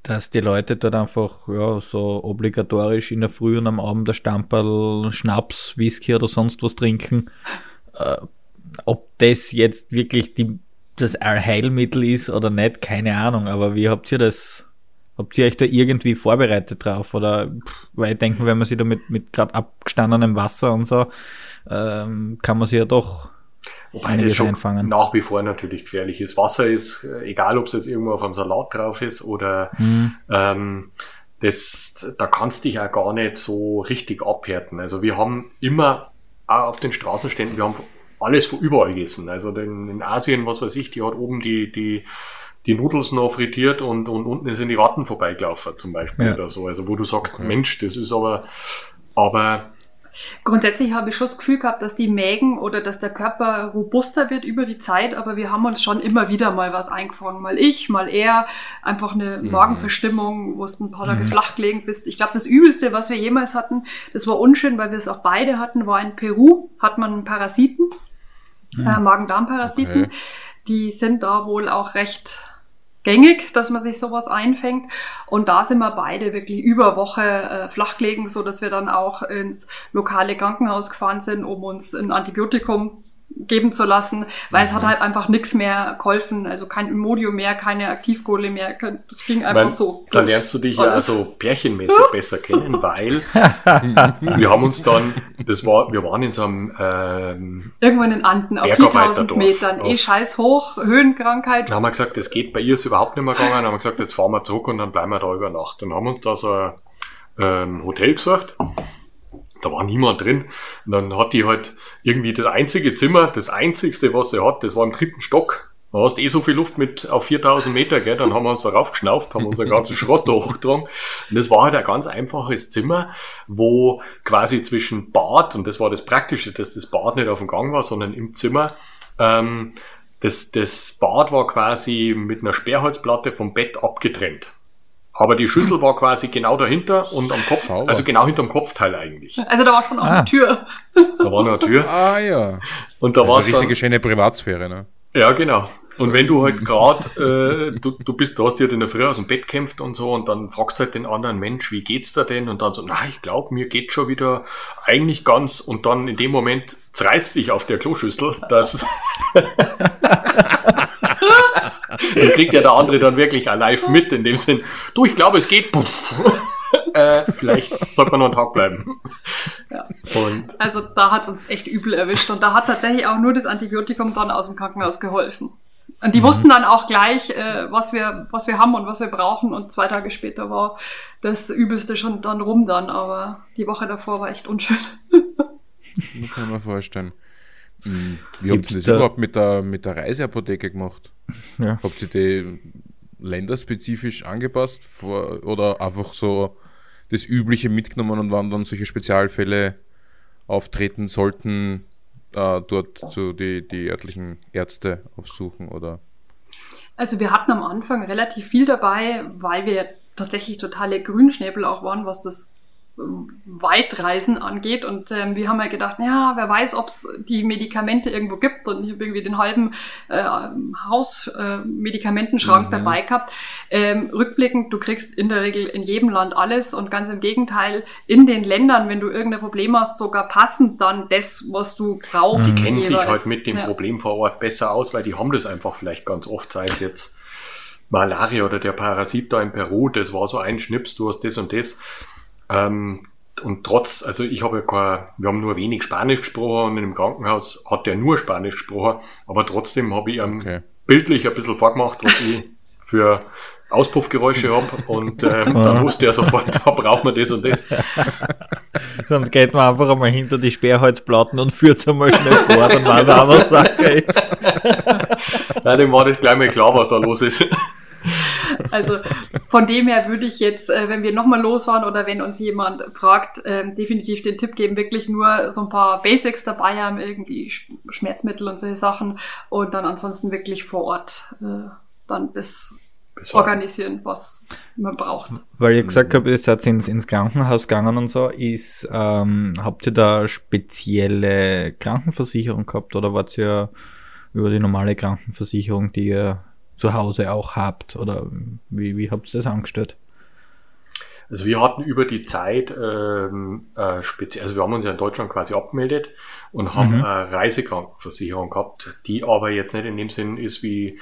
dass die Leute dort einfach so obligatorisch in der Früh und am Abend der Stamperl, Schnaps, Whisky oder sonst was trinken. Ob das jetzt wirklich das Allheilmittel ist oder nicht, keine Ahnung, aber wie habt ihr das? Habt ihr euch da irgendwie vorbereitet drauf? Oder, weil ich denke, wenn man sich da mit gerade abgestandenem Wasser und so, kann man sich ja doch einiges einfangen. Nach wie vor natürlich gefährlich ist. Wasser ist, egal ob es jetzt irgendwo auf einem Salat drauf ist oder da kannst du dich auch gar nicht so richtig abhärten. Also wir haben immer auch auf den Straßenständen, wir haben alles von überall gegessen. Also in Asien, was weiß ich, die hat oben die Nudels noch frittiert und unten sind die Ratten vorbeigelaufen zum Beispiel oder so. Also wo du sagst, Mensch, das ist aber... Grundsätzlich habe ich schon das Gefühl gehabt, dass die Mägen oder dass der Körper robuster wird über die Zeit, aber wir haben uns schon immer wieder mal was eingefangen. Mal ich, mal er. Einfach eine Magenverstimmung, wo du ein paar Tage flach gelegen bist. Ich glaube, das Übelste, was wir jemals hatten, das war unschön, weil wir es auch beide hatten, war in Peru, hat man einen Parasiten, Magen-Darm-Parasiten. Okay. Die sind da wohl auch recht gängig, dass man sich sowas einfängt. Und da sind wir beide wirklich über Woche flach gelegen, so dass wir dann auch ins lokale Krankenhaus gefahren sind, um uns ein Antibiotikum geben zu lassen, weil es hat halt einfach nichts mehr geholfen, also kein Imodium mehr, keine Aktivkohle mehr, das ging einfach so. Dann lernst du dich ja also pärchenmäßig besser kennen, weil wir haben uns dann, wir waren in so einem irgendwann in den Anden auf 4000 Metern, scheiß hoch, Höhenkrankheit. Dann haben wir gesagt, das geht, bei ihr ist überhaupt nicht mehr gegangen, dann haben wir gesagt, jetzt fahren wir zurück und dann bleiben wir da über Nacht. Dann haben wir uns da so ein Hotel gesucht. Da war niemand drin. Und dann hat die halt irgendwie das einzige Zimmer, das einzigste, was sie hat, das war im 3. Stock. Da hast du so viel Luft mit auf 4000 Meter, gell? Dann haben wir uns da raufgeschnauft, haben unseren ganzen Schrott da hochgetragen. Und das war halt ein ganz einfaches Zimmer, wo quasi zwischen Bad, und das war das Praktische, dass das Bad nicht auf dem Gang war, sondern im Zimmer, das Bad war quasi mit einer Sperrholzplatte vom Bett abgetrennt. Aber die Schüssel war quasi genau dahinter und am Kopf, also genau hinterm Kopfteil eigentlich. Also da war schon auch eine Tür. Da war noch eine Tür. Ah ja. Und da also war es richtige schöne Privatsphäre, ne? Ja, genau. Und wenn du halt gerade, du hast dir halt in der Früh aus dem Bett kämpft und so und dann fragst du halt den anderen, Mensch, wie geht's da denn? Und dann so, na, ich glaube, mir geht's schon wieder eigentlich ganz. Und dann in dem Moment zerreißt dich auf der Kloschüssel, dass... Das kriegt ja der andere dann wirklich auch live mit, in dem Sinn, du, ich glaube, es geht. Vielleicht sollte man noch einen Tag bleiben. Ja. Und also da hat es uns echt übel erwischt und da hat tatsächlich auch nur das Antibiotikum dann aus dem Krankenhaus geholfen. Und die wussten dann auch gleich, was wir haben und was wir brauchen, und 2 Tage später war das Übelste schon dann rum dann, aber die Woche davor war echt unschön. Das kann man vorstellen. Wie habt ihr das überhaupt mit der Reiseapotheke gemacht? Ja. Habt ihr die länderspezifisch angepasst oder einfach so das Übliche mitgenommen, und wann dann solche Spezialfälle auftreten sollten, dort so die örtlichen Ärzte aufsuchen? Oder? Also wir hatten am Anfang relativ viel dabei, weil wir tatsächlich totale Grünschnäbel auch waren, was das Weitreisen angeht. Und wir haben ja gedacht, ja, wer weiß, ob es die Medikamente irgendwo gibt. Und ich habe irgendwie den halben Hausmedikamentenschrank dabei gehabt. Rückblickend, du kriegst in der Regel in jedem Land alles. Und ganz im Gegenteil, in den Ländern, wenn du irgendein Problem hast, sogar passend dann das, was du brauchst. Die kennen sich halt mit dem Problem vor Ort besser aus, weil die haben das einfach vielleicht ganz oft, sei es jetzt Malaria oder der Parasit da in Peru, das war so ein Schnips, du hast das und das. Und trotz, also ich habe ja wir haben nur wenig Spanisch gesprochen und im Krankenhaus hat der nur Spanisch gesprochen, aber trotzdem habe ich bildlich ein bisschen vorgemacht, was ich für Auspuffgeräusche habe und dann wusste er sofort, da braucht man das und das. Sonst geht man einfach einmal hinter die Sperrholzplatten und führt es einmal schnell vor, dann weiß er auch, was Sache ist. Nein, dem war das gleich mal klar, was da los ist. Also von dem her würde ich jetzt, wenn wir nochmal losfahren oder wenn uns jemand fragt, definitiv den Tipp geben, wirklich nur so ein paar Basics dabei haben, irgendwie Schmerzmittel und solche Sachen und dann ansonsten wirklich vor Ort dann das organisieren, was man braucht. Weil ihr gesagt habt, ihr seid ins Krankenhaus gegangen und so, habt ihr da spezielle Krankenversicherung gehabt oder wart ihr über die normale Krankenversicherung, die ihr zu Hause auch habt oder wie habt ihr das angestellt? Also wir hatten über die Zeit wir haben uns ja in Deutschland quasi abgemeldet und haben eine Reisekrankenversicherung gehabt, die aber jetzt nicht in dem Sinn ist, wie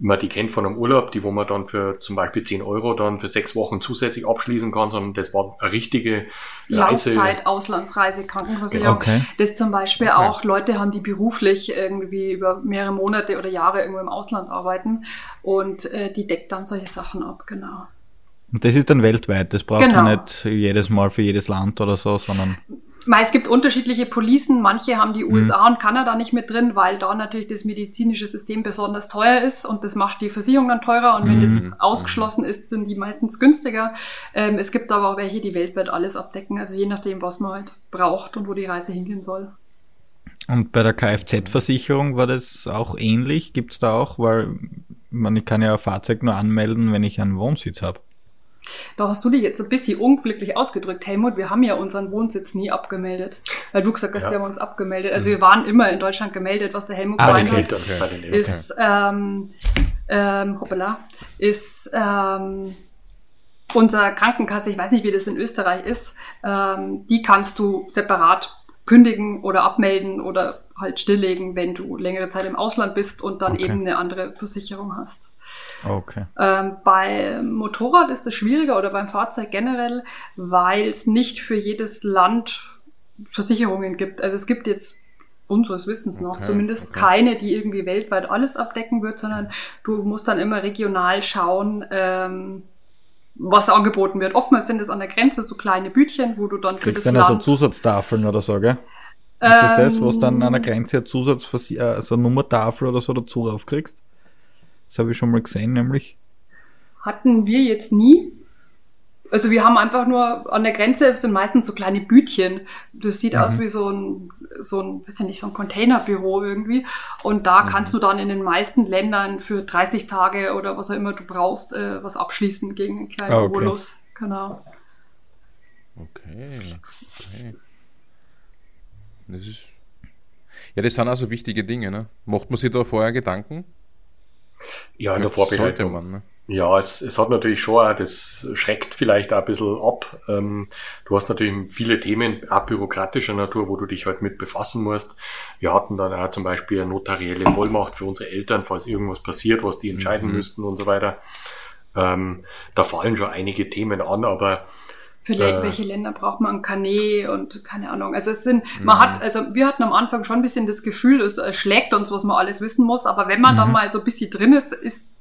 man die kennt von einem Urlaub, die wo man dann für zum Beispiel 10 Euro dann für 6 Wochen zusätzlich abschließen kann, sondern das war eine richtige Langzeit-Auslandsreise, Krankenversicherung. Okay. Das zum Beispiel auch Leute haben, die beruflich irgendwie über mehrere Monate oder Jahre irgendwo im Ausland arbeiten und die deckt dann solche Sachen ab, genau. Und das ist dann weltweit, das braucht man nicht jedes Mal für jedes Land oder so, sondern... Es gibt unterschiedliche Policen, manche haben die USA und Kanada nicht mit drin, weil da natürlich das medizinische System besonders teuer ist und das macht die Versicherung dann teurer und wenn das ausgeschlossen ist, sind die meistens günstiger. Es gibt aber auch welche, die weltweit alles abdecken, also je nachdem, was man halt braucht und wo die Reise hingehen soll. Und bei der Kfz-Versicherung war das auch ähnlich? Gibt es da auch, weil ich kann ja ein Fahrzeug nur anmelden, wenn ich einen Wohnsitz habe. Da hast du dich jetzt ein bisschen unglücklich ausgedrückt, Helmut. Wir haben ja unseren Wohnsitz nie abgemeldet, weil du gesagt hast, wir haben uns abgemeldet. Also wir waren immer in Deutschland gemeldet, was der Helmut gemeint hat. Ist unsere Krankenkasse, ich weiß nicht, wie das in Österreich ist, die kannst du separat kündigen oder abmelden oder halt stilllegen, wenn du längere Zeit im Ausland bist und dann eben eine andere Versicherung hast. Okay. Bei Motorrad ist es schwieriger oder beim Fahrzeug generell, weil es nicht für jedes Land Versicherungen gibt. Also es gibt jetzt unseres Wissens noch zumindest keine, die irgendwie weltweit alles abdecken wird, sondern du musst dann immer regional schauen, was angeboten wird. Oftmals sind es an der Grenze so kleine Bütchen, wo du dann für das Land... Kriegst du dann also Zusatztafeln oder so, gell? Ist das, was dann an der Grenze eine Nummertafel oder so dazu raufkriegst? Das habe ich schon mal gesehen, nämlich. Hatten wir jetzt nie. Also wir haben einfach nur an der Grenze, sind meistens so kleine Bütchen. Das sieht aus wie so ein Containerbüro irgendwie. Und da kannst du dann in den meisten Ländern für 30 Tage oder was auch immer du brauchst, was abschließen gegen einen kleinen Bonus. Genau. Okay. Das ist... Ja, das sind also wichtige Dinge, ne? Macht man sich da vorher Gedanken? Ja, in der Vorbereitung. Ja, es hat natürlich schon auch, das schreckt vielleicht auch ein bisschen ab. Du hast natürlich viele Themen, auch bürokratischer Natur, wo du dich halt mit befassen musst. Wir hatten dann auch zum Beispiel eine notarielle Vollmacht für unsere Eltern, falls irgendwas passiert, was die entscheiden müssten und so weiter. Da fallen schon einige Themen an, aber für welche Länder braucht man ein Carnet und keine Ahnung. Also wir hatten am Anfang schon ein bisschen das Gefühl, es schlägt uns, was man alles wissen muss, aber wenn man dann mal so ein bisschen drin ist,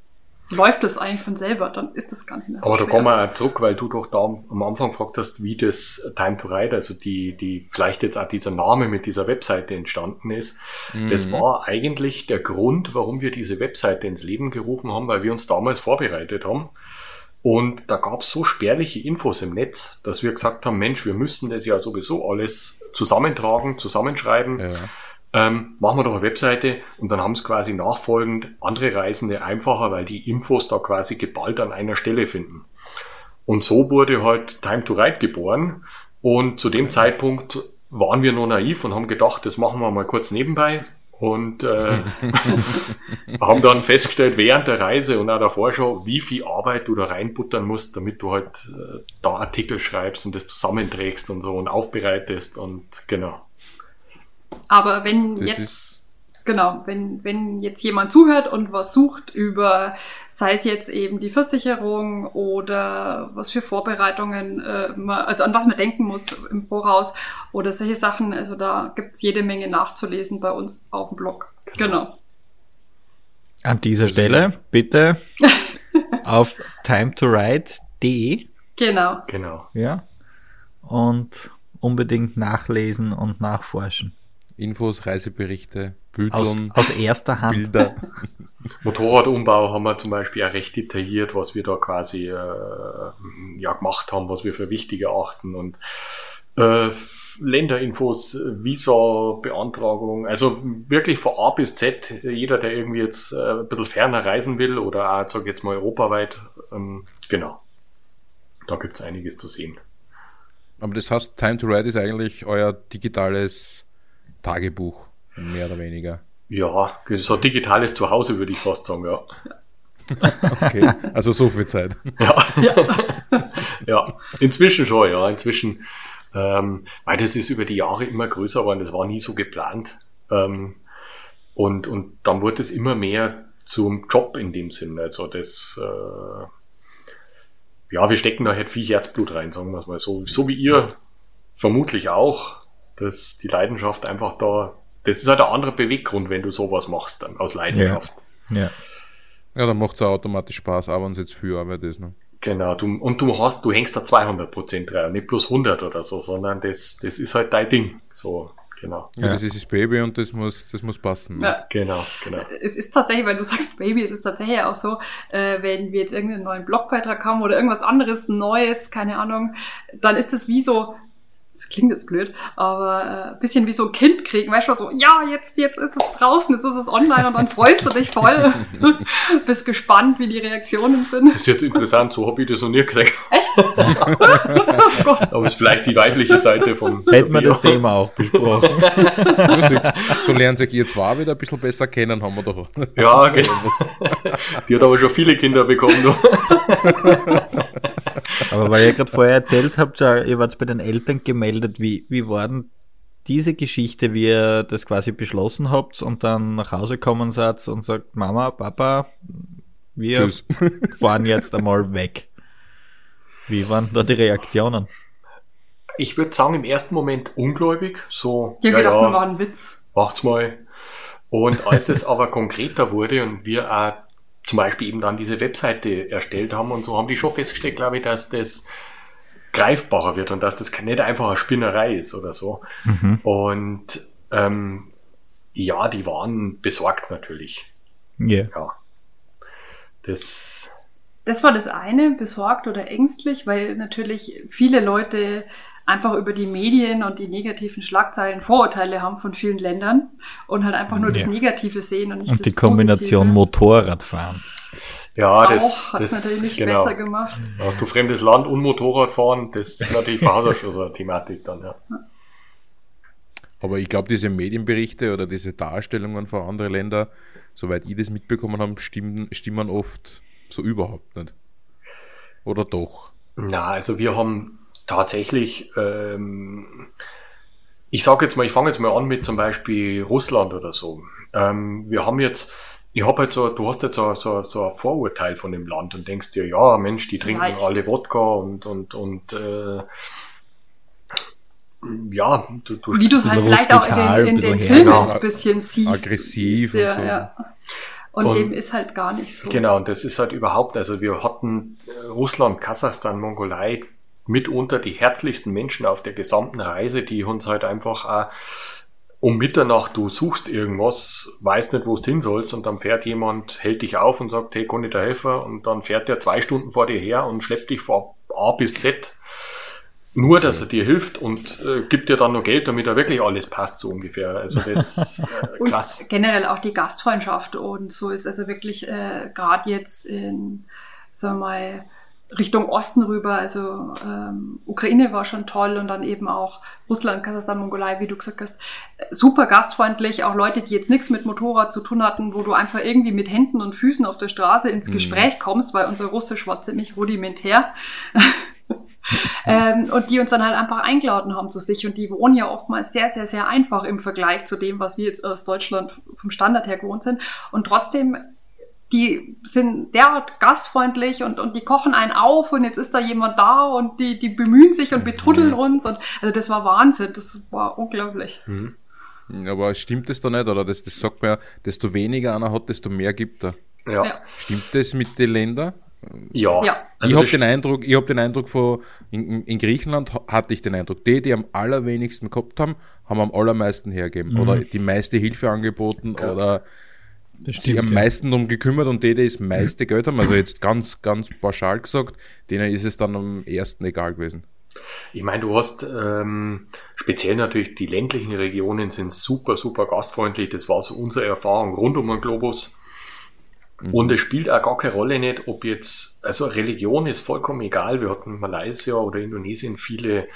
läuft das eigentlich von selber, dann ist das gar nicht mehr so schwer. Aber da kommen wir auch zurück, weil du doch da am Anfang gefragt hast, wie das Time to Ride, also die vielleicht jetzt auch dieser Name mit dieser Webseite entstanden ist. Das war eigentlich der Grund, warum wir diese Webseite ins Leben gerufen haben, weil wir uns damals vorbereitet haben. Und da gab es so spärliche Infos im Netz, dass wir gesagt haben, Mensch, wir müssen das ja sowieso alles zusammentragen, zusammenschreiben. Ja. Machen wir doch eine Webseite und dann haben es quasi nachfolgend andere Reisende einfacher, weil die Infos da quasi geballt an einer Stelle finden. Und so wurde halt Time to Ride geboren. Und zu dem Zeitpunkt waren wir noch naiv und haben gedacht, das machen wir mal kurz nebenbei. Und haben dann festgestellt, während der Reise und auch davor schon, wie viel Arbeit du da reinbuttern musst, damit du halt da Artikel schreibst und das zusammenträgst und so und aufbereitest und genau. Aber wenn das jetzt, genau, wenn jetzt jemand zuhört und was sucht über, sei es jetzt eben die Versicherung oder was für Vorbereitungen, also an was man denken muss im Voraus oder solche Sachen, also da gibt es jede Menge nachzulesen bei uns auf dem Blog. Genau. An dieser Stelle bitte auf time2ride.de. Genau. Ja. Und unbedingt nachlesen und nachforschen. Infos, Reiseberichte, Büteln. Aus erster Hand. Bilder. Motorradumbau haben wir zum Beispiel auch recht detailliert, was wir da quasi gemacht haben, was wir für wichtig erachten und Länderinfos, Visa-Beantragung, also wirklich von A bis Z, jeder, der irgendwie jetzt ein bisschen ferner reisen will oder auch, sag jetzt mal, europaweit, genau, da gibt es einiges zu sehen. Aber das heißt, Time to Ride ist eigentlich euer digitales Tagebuch, mehr oder weniger. Ja, so digitales Zuhause würde ich fast sagen, ja. Okay, also so viel Zeit. Ja. Inzwischen schon, ja. Inzwischen, weil das ist über die Jahre immer größer geworden, das war nie so geplant. Und dann wurde es immer mehr zum Job in dem Sinn. Also das wir stecken da halt viel Herzblut rein, sagen wir es mal so. So wie ihr vermutlich auch, dass die Leidenschaft einfach da, das ist halt ein anderer Beweggrund, wenn du sowas machst, dann aus Leidenschaft. Ja, dann macht es auch automatisch Spaß, auch wenn es jetzt viel Arbeit ist. Ne? Genau, du hängst da 200% rein, nicht plus 100 oder so, sondern das ist halt dein Ding, so. Genau. Ja, das ist das Baby und das muss passen. Ne? Ja. Genau. Es ist tatsächlich, weil du sagst Baby, es ist tatsächlich auch so, wenn wir jetzt irgendeinen neuen Blogbeitrag haben oder irgendwas anderes Neues, keine Ahnung, dann ist es wie so, das klingt jetzt blöd, aber ein bisschen wie so ein Kind kriegen, weißt du, so, ja, jetzt ist es draußen, jetzt ist es online und dann freust du dich voll, bist gespannt, wie die Reaktionen sind. Das ist jetzt interessant, so habe ich das noch nie gesagt. Echt? Oh Gott. Aber es ist vielleicht die weibliche Seite von... Hätten wir das Thema auch besprochen. So lernen sich ihr zwar wieder ein bisschen besser kennen, haben wir doch. Ja, genau. Die hat aber schon viele Kinder bekommen. Aber weil ihr gerade vorher erzählt habt, ihr wart bei den Eltern gemeldet, wie war denn diese Geschichte, wie ihr das quasi beschlossen habt und dann nach Hause gekommen seid und sagt, Mama, Papa, wir Tschüss. Fahren jetzt einmal weg. Wie waren da die Reaktionen? Ich würde sagen, im ersten Moment ungläubig, so, ich habe gedacht, man war ein Witz. Macht's mal. Und als das aber konkreter wurde und wir auch zum Beispiel eben dann diese Webseite erstellt haben und so, haben die schon festgestellt, glaube ich, dass das greifbarer wird und dass das nicht einfach eine Spinnerei ist oder so. Mhm. Und die waren besorgt natürlich. Yeah. Ja. Das war das eine, besorgt oder ängstlich, weil natürlich viele Leute einfach über die Medien und die negativen Schlagzeilen Vorurteile haben von vielen Ländern und halt einfach nur das Negative sehen und nicht und das Positive. Und die Kombination Motorradfahren. Ja, das hat es natürlich nicht besser gemacht. Hast du fremdes Land und Motorradfahren, das ist natürlich schon so eine Thematik dann, ja. Aber ich glaube, diese Medienberichte oder diese Darstellungen von anderen Ländern, soweit ich das mitbekommen habe, stimmen oft so überhaupt nicht. Oder doch? Na, also wir haben tatsächlich, ich fange jetzt mal an mit zum Beispiel Russland oder so. Du hast jetzt so ein Vorurteil von dem Land und denkst dir, ja Mensch, die trinken alle Wodka und ja, du wie du es halt vielleicht auch in den Filmen ein bisschen siehst. Aggressiv und so. Ja. Und dem ist halt gar nicht so. Genau, und das ist halt überhaupt, also wir hatten Russland, Kasachstan, Mongolei, mitunter die herzlichsten Menschen auf der gesamten Reise, die uns halt einfach auch um Mitternacht, du suchst irgendwas, weißt nicht, wo du hin sollst und dann fährt jemand, hält dich auf und sagt, hey, kann ich dir helfen? Und dann fährt der 2 Stunden vor dir her und schleppt dich von A bis Z, nur, dass er dir hilft und gibt dir dann noch Geld, damit er wirklich alles passt, so ungefähr. Also das krass. Und generell auch die Gastfreundschaft und so ist also wirklich gerade jetzt in, sagen wir mal, Richtung Osten rüber, also Ukraine war schon toll und dann eben auch Russland, Kasachstan, Mongolei, wie du gesagt hast, super gastfreundlich, auch Leute, die jetzt nichts mit Motorrad zu tun hatten, wo du einfach irgendwie mit Händen und Füßen auf der Straße ins Gespräch kommst, weil unser Russisch war ziemlich rudimentär. Und die uns dann halt einfach eingeladen haben zu sich, und die wohnen ja oftmals sehr, sehr, sehr einfach im Vergleich zu dem, was wir jetzt aus Deutschland vom Standard her gewohnt sind, und trotzdem, die sind derart gastfreundlich und die kochen einen auf und jetzt ist da jemand da und die bemühen sich und betuddeln uns, und also das war Wahnsinn, das war unglaublich. Aber stimmt das da nicht, oder? Das sagt man ja, desto weniger einer hat, desto mehr gibt er. Ja. Stimmt das mit den Ländern? Ja. Also ich habe den Eindruck von in Griechenland hatte ich den Eindruck, die am allerwenigsten gehabt haben, am allermeisten hergegeben oder die meiste Hilfe angeboten oder sich am meisten darum gekümmert, und die das meiste Geld haben, also jetzt ganz, ganz pauschal gesagt, denen ist es dann am ersten egal gewesen. Ich meine, du hast speziell natürlich die ländlichen Regionen sind super, super gastfreundlich, das war so unsere Erfahrung rund um den Globus. Und es spielt auch gar keine Rolle nicht, ob jetzt, also Religion ist vollkommen egal, wir hatten in Malaysia oder Indonesien viele,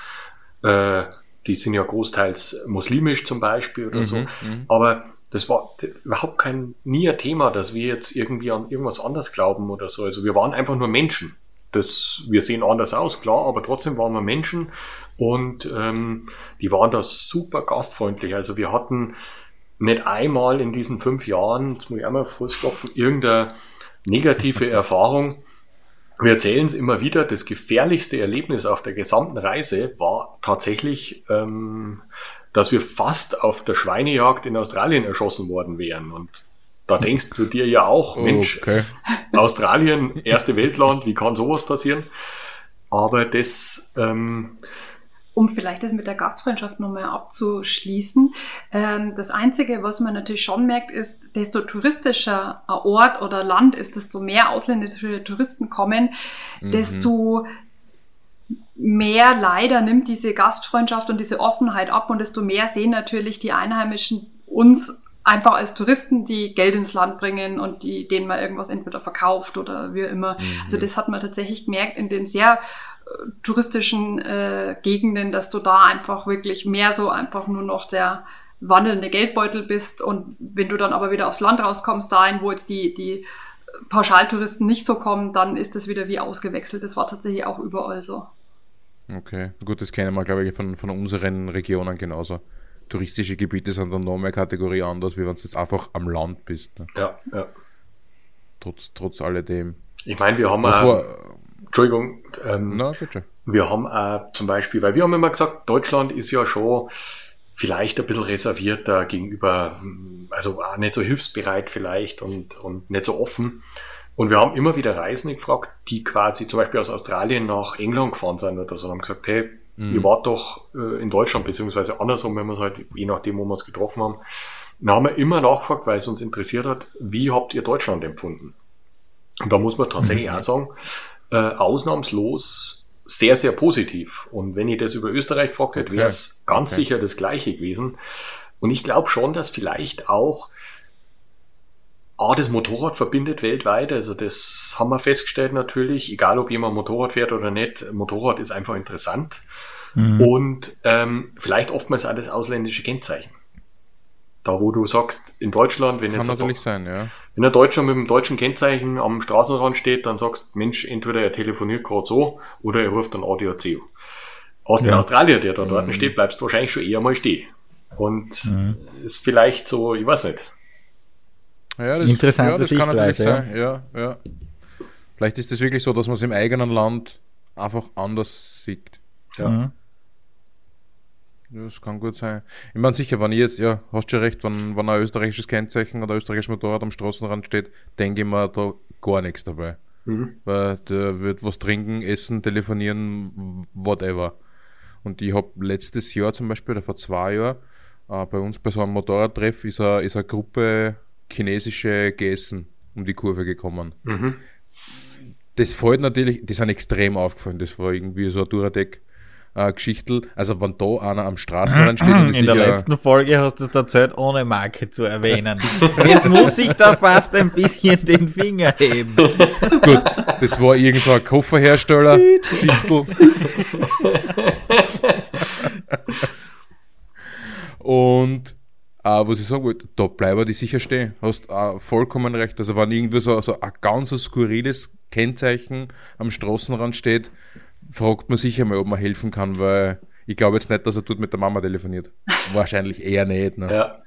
die sind ja großteils muslimisch zum Beispiel oder so, aber das war überhaupt nie ein Thema, dass wir jetzt irgendwie an irgendwas anders glauben oder so, also wir waren einfach nur Menschen, wir sehen anders aus, klar, aber trotzdem waren wir Menschen, und die waren da super gastfreundlich, also wir hatten nicht einmal in diesen 5 Jahren, jetzt muss ich einmal vorstopfen, irgendeine negative Erfahrung. Wir erzählen es immer wieder, das gefährlichste Erlebnis auf der gesamten Reise war tatsächlich, dass wir fast auf der Schweinejagd in Australien erschossen worden wären. Und da denkst du dir ja auch, Mensch, okay. Australien, erste Weltland, wie kann sowas passieren? Aber das... Um vielleicht das mit der Gastfreundschaft nochmal abzuschließen. Das Einzige, was man natürlich schon merkt, ist, desto touristischer ein Ort oder Land ist, desto mehr ausländische Touristen kommen, desto mehr leider nimmt diese Gastfreundschaft und diese Offenheit ab, und desto mehr sehen natürlich die Einheimischen uns einfach als Touristen, die Geld ins Land bringen und denen man irgendwas entweder verkauft oder wie immer. Also das hat man tatsächlich gemerkt in den sehr touristischen Gegenden, dass du da einfach wirklich mehr so einfach nur noch der wandelnde Geldbeutel bist, und wenn du dann aber wieder aufs Land rauskommst, dahin, wo jetzt die Pauschaltouristen nicht so kommen, dann ist das wieder wie ausgewechselt. Das war tatsächlich auch überall so. Okay, gut, das kennen wir, glaube ich, von unseren Regionen genauso. Touristische Gebiete sind dann noch mehr Kategorie anders, wie wenn du jetzt einfach am Land bist. Ne? Ja. Trotz alledem. Ich meine, wir haben Entschuldigung, wir haben zum Beispiel, weil wir haben immer gesagt, Deutschland ist ja schon vielleicht ein bisschen reservierter gegenüber, also auch nicht so hilfsbereit vielleicht und nicht so offen. Und wir haben immer wieder Reisende gefragt, die quasi zum Beispiel aus Australien nach England gefahren sind oder so, und haben gesagt, hey, ihr wart doch in Deutschland, beziehungsweise andersrum, wenn wir es halt, je nachdem, wo wir es getroffen haben. Dann haben wir immer nachgefragt, weil es uns interessiert hat, wie habt ihr Deutschland empfunden? Und da muss man tatsächlich auch sagen, ausnahmslos sehr, sehr positiv. Und wenn ich das über Österreich gefragt hätte, wäre es ganz sicher das Gleiche gewesen. Und ich glaube schon, dass vielleicht auch das Motorrad verbindet weltweit. Also das haben wir festgestellt natürlich, egal ob jemand Motorrad fährt oder nicht, Motorrad ist einfach interessant. Und vielleicht oftmals auch das ausländische Kennzeichen. Da, wo du sagst, in Deutschland, wenn jetzt wenn ein Deutscher mit einem deutschen Kennzeichen am Straßenrand steht, dann sagst du, Mensch, entweder er telefoniert gerade so oder er ruft dann ADAC. Aus den Australier, der da dort steht, bleibst du wahrscheinlich schon eher mal stehen. Und ist vielleicht so, ich weiß nicht. Ja, das kann natürlich sein. Ja. Vielleicht ist das wirklich so, dass man es im eigenen Land einfach anders sieht. Ja. Das kann gut sein. Ich meine, sicher, wenn ich jetzt, hast schon recht, wenn ein österreichisches Kennzeichen oder ein österreichisches Motorrad am Straßenrand steht, denke ich mir da gar nichts dabei. Weil der wird was trinken, essen, telefonieren, whatever. Und ich habe letztes Jahr zum Beispiel, oder vor 2 Jahren, bei uns bei so einem Motorradtreff ist eine Gruppe chinesische Gessen um die Kurve gekommen. Das fällt natürlich, die sind extrem aufgefallen, das war irgendwie so ein Duratec Geschichtel, also wenn da einer am Straßenrand steht... In der letzten Folge hast du es erzählt, ohne Marke zu erwähnen. Jetzt muss ich da fast ein bisschen den Finger heben. Gut, Das war irgend so ein Kofferhersteller. Schichtel. Und was ich sagen wollte, da bleibe ich sicher stehen. Hast vollkommen recht. Also wenn irgendwo so ein ganz skurriles Kennzeichen am Straßenrand steht, fragt man sicher mal, ob man helfen kann, weil ich glaube jetzt nicht, dass er dort mit der Mama telefoniert. Wahrscheinlich eher nicht. Ne? Ja.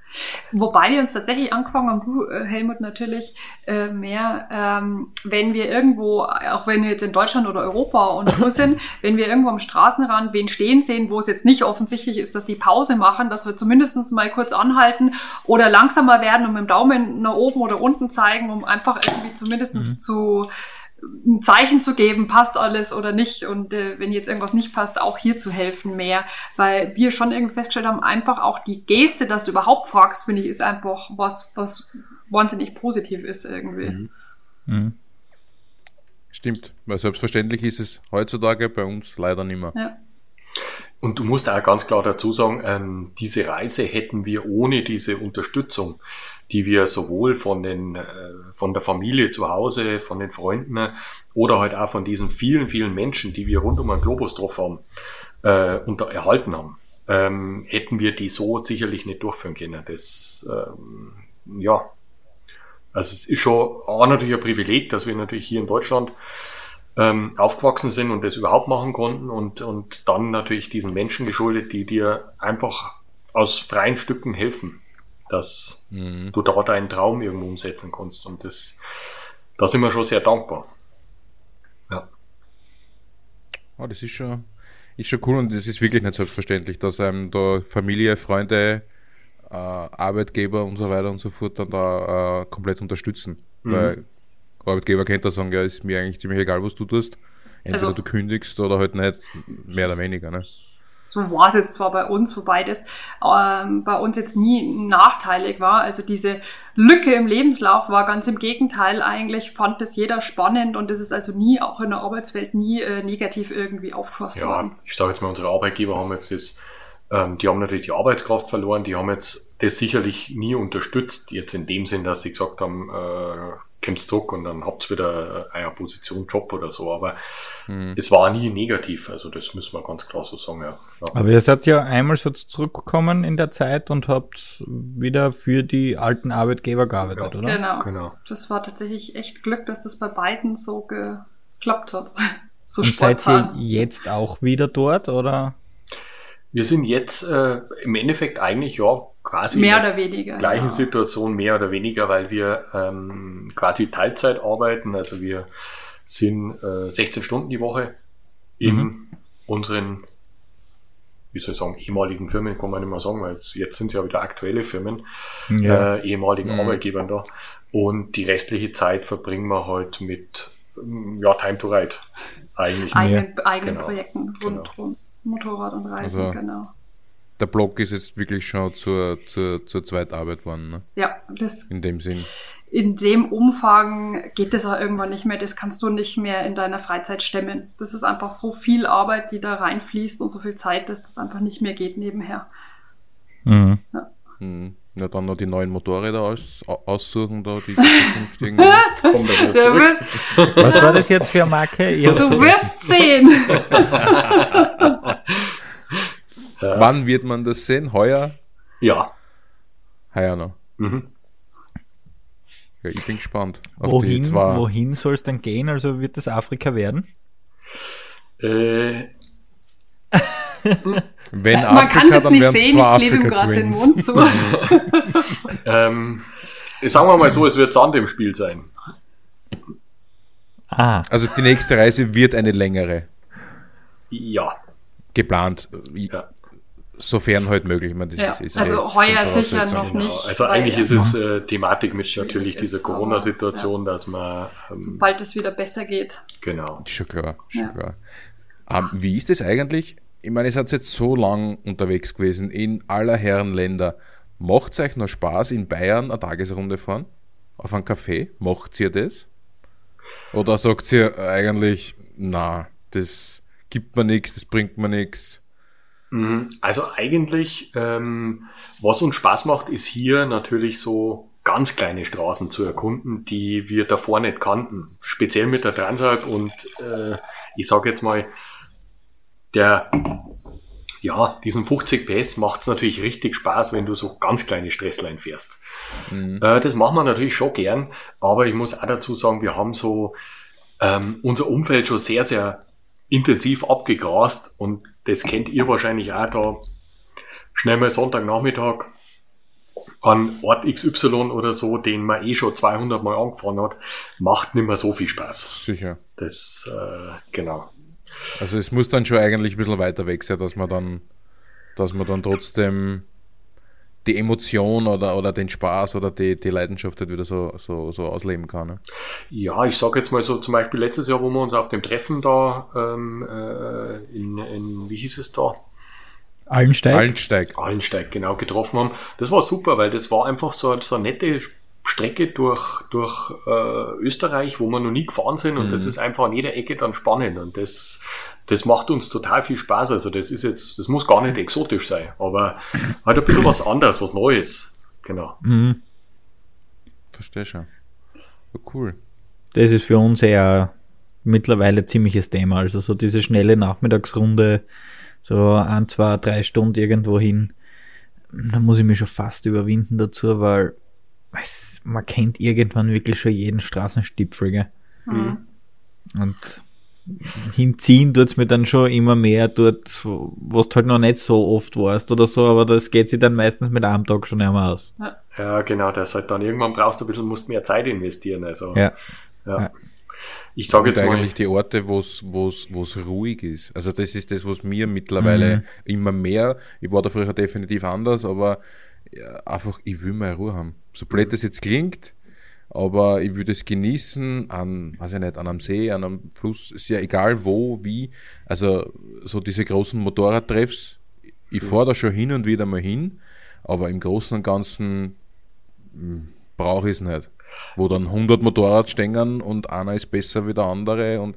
Wobei wir uns tatsächlich angefangen haben, du, Helmut, natürlich mehr, wenn wir irgendwo, auch wenn wir jetzt in Deutschland oder Europa und wo sind, wenn wir irgendwo am Straßenrand wen stehen sehen, wo es jetzt nicht offensichtlich ist, dass die Pause machen, dass wir zumindest mal kurz anhalten oder langsamer werden und mit dem Daumen nach oben oder unten zeigen, um einfach irgendwie zumindest ein Zeichen zu geben, passt alles oder nicht, und wenn jetzt irgendwas nicht passt, auch hier zu helfen mehr, weil wir schon irgendwie festgestellt haben, einfach auch die Geste, dass du überhaupt fragst, finde ich, ist einfach was wahnsinnig positiv ist irgendwie. Mhm. Mhm. Stimmt, weil selbstverständlich ist es heutzutage bei uns leider nicht mehr. Ja. Und du musst auch ganz klar dazu sagen, diese Reise hätten wir ohne diese Unterstützung, die wir sowohl von der Familie zu Hause, von den Freunden oder halt auch von diesen vielen, vielen Menschen, die wir rund um den Globus drauf haben, erhalten haben, hätten wir die so sicherlich nicht durchführen können. Das, ja, also es ist schon auch natürlich ein Privileg, dass wir natürlich hier in Deutschland aufgewachsen sind und das überhaupt machen konnten, und dann natürlich diesen Menschen geschuldet, die dir einfach aus freien Stücken helfen, dass du da deinen Traum irgendwo umsetzen kannst, und da sind wir schon sehr dankbar. Ja. Oh, das ist schon cool, und das ist wirklich nicht selbstverständlich, dass einem da Familie, Freunde, Arbeitgeber und so weiter und so fort dann da komplett unterstützen. Mhm. Weil Arbeitgeber könnte da sagen, ja, ist mir eigentlich ziemlich egal, was du tust. Entweder du kündigst oder halt nicht, mehr oder weniger, ne? So war es jetzt zwar bei uns, wobei das bei uns jetzt nie nachteilig war. Also diese Lücke im Lebenslauf war ganz im Gegenteil eigentlich, fand das jeder spannend, und das ist also nie, auch in der Arbeitswelt, nie negativ irgendwie aufgefasst worden. Ja, ich sage jetzt mal, unsere Arbeitgeber haben jetzt das, die haben natürlich die Arbeitskraft verloren, die haben jetzt das sicherlich nie unterstützt, jetzt in dem Sinn, dass sie gesagt haben, kommst zurück und dann habt ihr wieder eine Position, Job oder so, aber es war nie negativ, also das müssen wir ganz klar so sagen, ja. Aber ihr seid ja einmal so zurückgekommen in der Zeit und habt wieder für die alten Arbeitgeber gearbeitet, ja, oder? Genau. Das war tatsächlich echt Glück, dass das bei beiden so geklappt hat. So und spontan. Seid ihr jetzt auch wieder dort, oder? Wir sind jetzt im Endeffekt eigentlich ja quasi mehr oder weniger, gleichen Situation, mehr oder weniger, weil wir quasi Teilzeit arbeiten. Also wir sind 16 Stunden die Woche in unseren, wie soll ich sagen, ehemaligen Firmen, kann man nicht mehr sagen, weil jetzt sind es ja wieder aktuelle Firmen, ehemaligen Arbeitgebern da. Und die restliche Zeit verbringen wir halt mit Time to Ride. Eigentlich eigenen Projekten rund ums Motorrad und Reisen, also genau. Der Blog ist jetzt wirklich schon zur Zweitarbeit geworden, ne? Ja, das in dem Sinn. In dem Umfang geht das auch irgendwann nicht mehr, das kannst du nicht mehr in deiner Freizeit stemmen. Das ist einfach so viel Arbeit, die da reinfließt, und so viel Zeit, dass das einfach nicht mehr geht nebenher. Mhm. Ja. Mhm. Ja, dann noch die neuen Motorräder aussuchen, da die zukünftigen. Was war das jetzt für eine Marke? Du wirst sehen. Wann wird man das sehen? Heuer? Ja. Heuer noch. Mhm. Ja, ich bin gespannt. Wohin soll es denn gehen? Also wird das Afrika werden? Wenn man Afrika, dann wären es zwar Africa Twins. Ich klebe ihm gerade den Mund zu. Sagen wir mal so, es wird Sand im Spiel sein. Ah. Also die nächste Reise wird eine längere. Ja. Geplant. Ja. Sofern halt möglich. Ich meine, das ist also heuer sicher noch nicht. Also eigentlich ist es Thematik mit natürlich dieser Corona-Situation, dass man... sobald es wieder besser geht. Genau. Schon klar. Wie ist das eigentlich... Ich meine, ihr seid jetzt so lang unterwegs gewesen, in aller Herren Länder. Macht es euch noch Spaß, in Bayern eine Tagesrunde fahren? Auf einen Café? Macht ihr das? Oder sagt ihr eigentlich, na, das gibt mir nichts, das bringt mir nichts? Also eigentlich, was uns Spaß macht, ist hier natürlich so ganz kleine Straßen zu erkunden, die wir davor nicht kannten. Speziell mit der Transalp und ich sage jetzt mal, diesen 50 PS macht es natürlich richtig Spaß, wenn du so ganz kleine Stresslein fährst. Mhm. Das machen wir natürlich schon gern, aber ich muss auch dazu sagen, wir haben so unser Umfeld schon sehr, sehr intensiv abgegrast und das kennt ihr wahrscheinlich auch da. Schnell mal Sonntagnachmittag an Ort XY oder so, den man eh schon 200 Mal angefahren hat, macht nicht mehr so viel Spaß. Sicher. Das, genau. Also es muss dann schon eigentlich ein bisschen weiter weg sein, dass man dann trotzdem die Emotion oder den Spaß oder die Leidenschaft halt wieder so ausleben kann. Ne? Ja, ich sage jetzt mal so, zum Beispiel letztes Jahr, wo wir uns auf dem Treffen da in wie hieß es da? Allensteig, genau, getroffen haben. Das war super, weil das war einfach so eine nette Strecke durch Österreich, wo wir noch nie gefahren sind und das ist einfach an jeder Ecke dann spannend und das macht uns total viel Spaß. Also das muss gar nicht exotisch sein, aber halt ein bisschen was anderes, was Neues. Genau. Mhm. Verstehe schon. Oh, cool. Das ist für uns ja mittlerweile ziemliches Thema. Also so diese schnelle Nachmittagsrunde, so 1, 2, 3 Stunden irgendwo hin, da muss ich mich schon fast überwinden dazu, weil man kennt irgendwann wirklich schon jeden Straßenstipfel, gell? Mhm. Und hinziehen tut es mir dann schon immer mehr dort, was du halt noch nicht so oft warst oder so, aber das geht sich dann meistens mit einem Tag schon einmal aus. Ja, genau, das halt dann irgendwann brauchst du ein bisschen, musst mehr Zeit investieren, also ja. Ich sage jetzt eigentlich mal, die Orte, wo's ruhig ist. Also das ist das, was mir mittlerweile immer mehr, ich war da früher definitiv anders, aber einfach, ich will meine Ruhe haben. So blöd das jetzt klingt, aber ich will das genießen an einem See, an einem Fluss, ist ja egal wo, wie, also so diese großen Motorradtreffs, ich fahre da schon hin und wieder mal hin, aber im Großen und Ganzen brauche ich es nicht. Wo dann 100 Motorradstängern und einer ist besser wie der andere und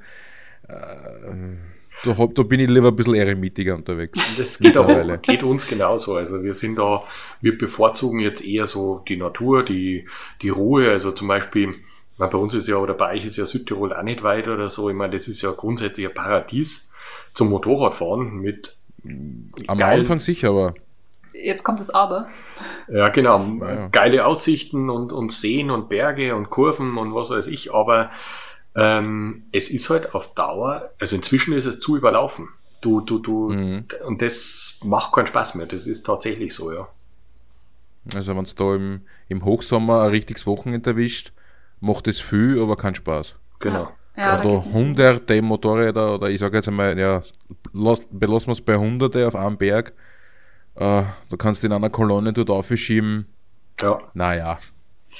da bin ich lieber ein bisschen eremitiger unterwegs. Das geht uns genauso. Also wir bevorzugen jetzt eher so die Natur, die Ruhe. Also zum Beispiel, bei uns ist ja oder bei euch ist ja Südtirol auch nicht weit oder so. Ich meine, das ist ja grundsätzlich ein Paradies zum Motorradfahren mit am Anfang sicher, aber jetzt kommt das Aber. Ja, genau. Ja. Geile Aussichten und Seen und Berge und Kurven und was weiß ich. Aber es ist halt auf Dauer, also inzwischen ist es zu überlaufen. Und das macht keinen Spaß mehr. Das ist tatsächlich so, ja. Also wenn es da im Hochsommer ein richtiges Wochenende erwischt, macht es viel, aber keinen Spaß. Genau. Ja, oder hunderte Motorräder oder ich sage jetzt einmal, belassen wir es bei Hunderte auf einem Berg. Du kannst in einer Kolonne dort aufschieben. Ja. Naja.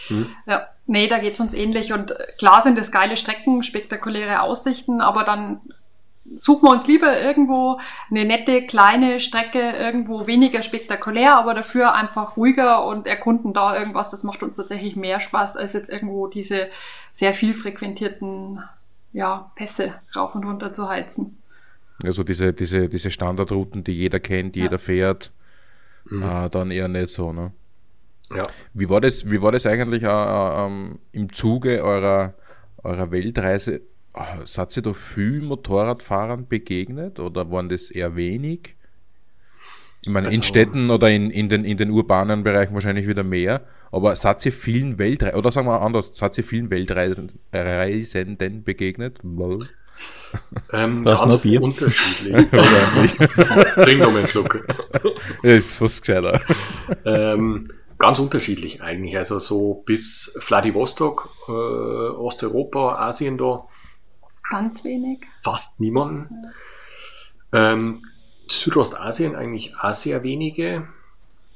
Hm. Ja, nee, da geht's uns ähnlich. Und klar sind das geile Strecken, spektakuläre Aussichten, aber dann suchen wir uns lieber irgendwo eine nette, kleine Strecke, irgendwo weniger spektakulär, aber dafür einfach ruhiger und erkunden da irgendwas. Das macht uns tatsächlich mehr Spaß, als jetzt irgendwo diese sehr viel frequentierten Pässe rauf und runter zu heizen. Also diese Standardrouten, die jeder kennt, die jeder fährt. Dann eher nicht so, ne? Ja. Wie war das eigentlich im Zuge eurer Weltreise? Seid ihr da viel Motorradfahrern begegnet oder waren das eher wenig? Ich meine, in Städten oder in den urbanen Bereichen wahrscheinlich wieder mehr, aber seid ihr vielen Weltreisenden, oder sagen wir anders, seid ihr vielen Weltreisenden begegnet? Ganz unterschiedlich. Trink noch mal einen Schluck. Ist fast gescheiter. Ganz unterschiedlich eigentlich. Also so bis Vladivostok, Osteuropa, Asien da. Ganz wenig. Fast niemand. Ja. Südostasien eigentlich auch sehr wenige.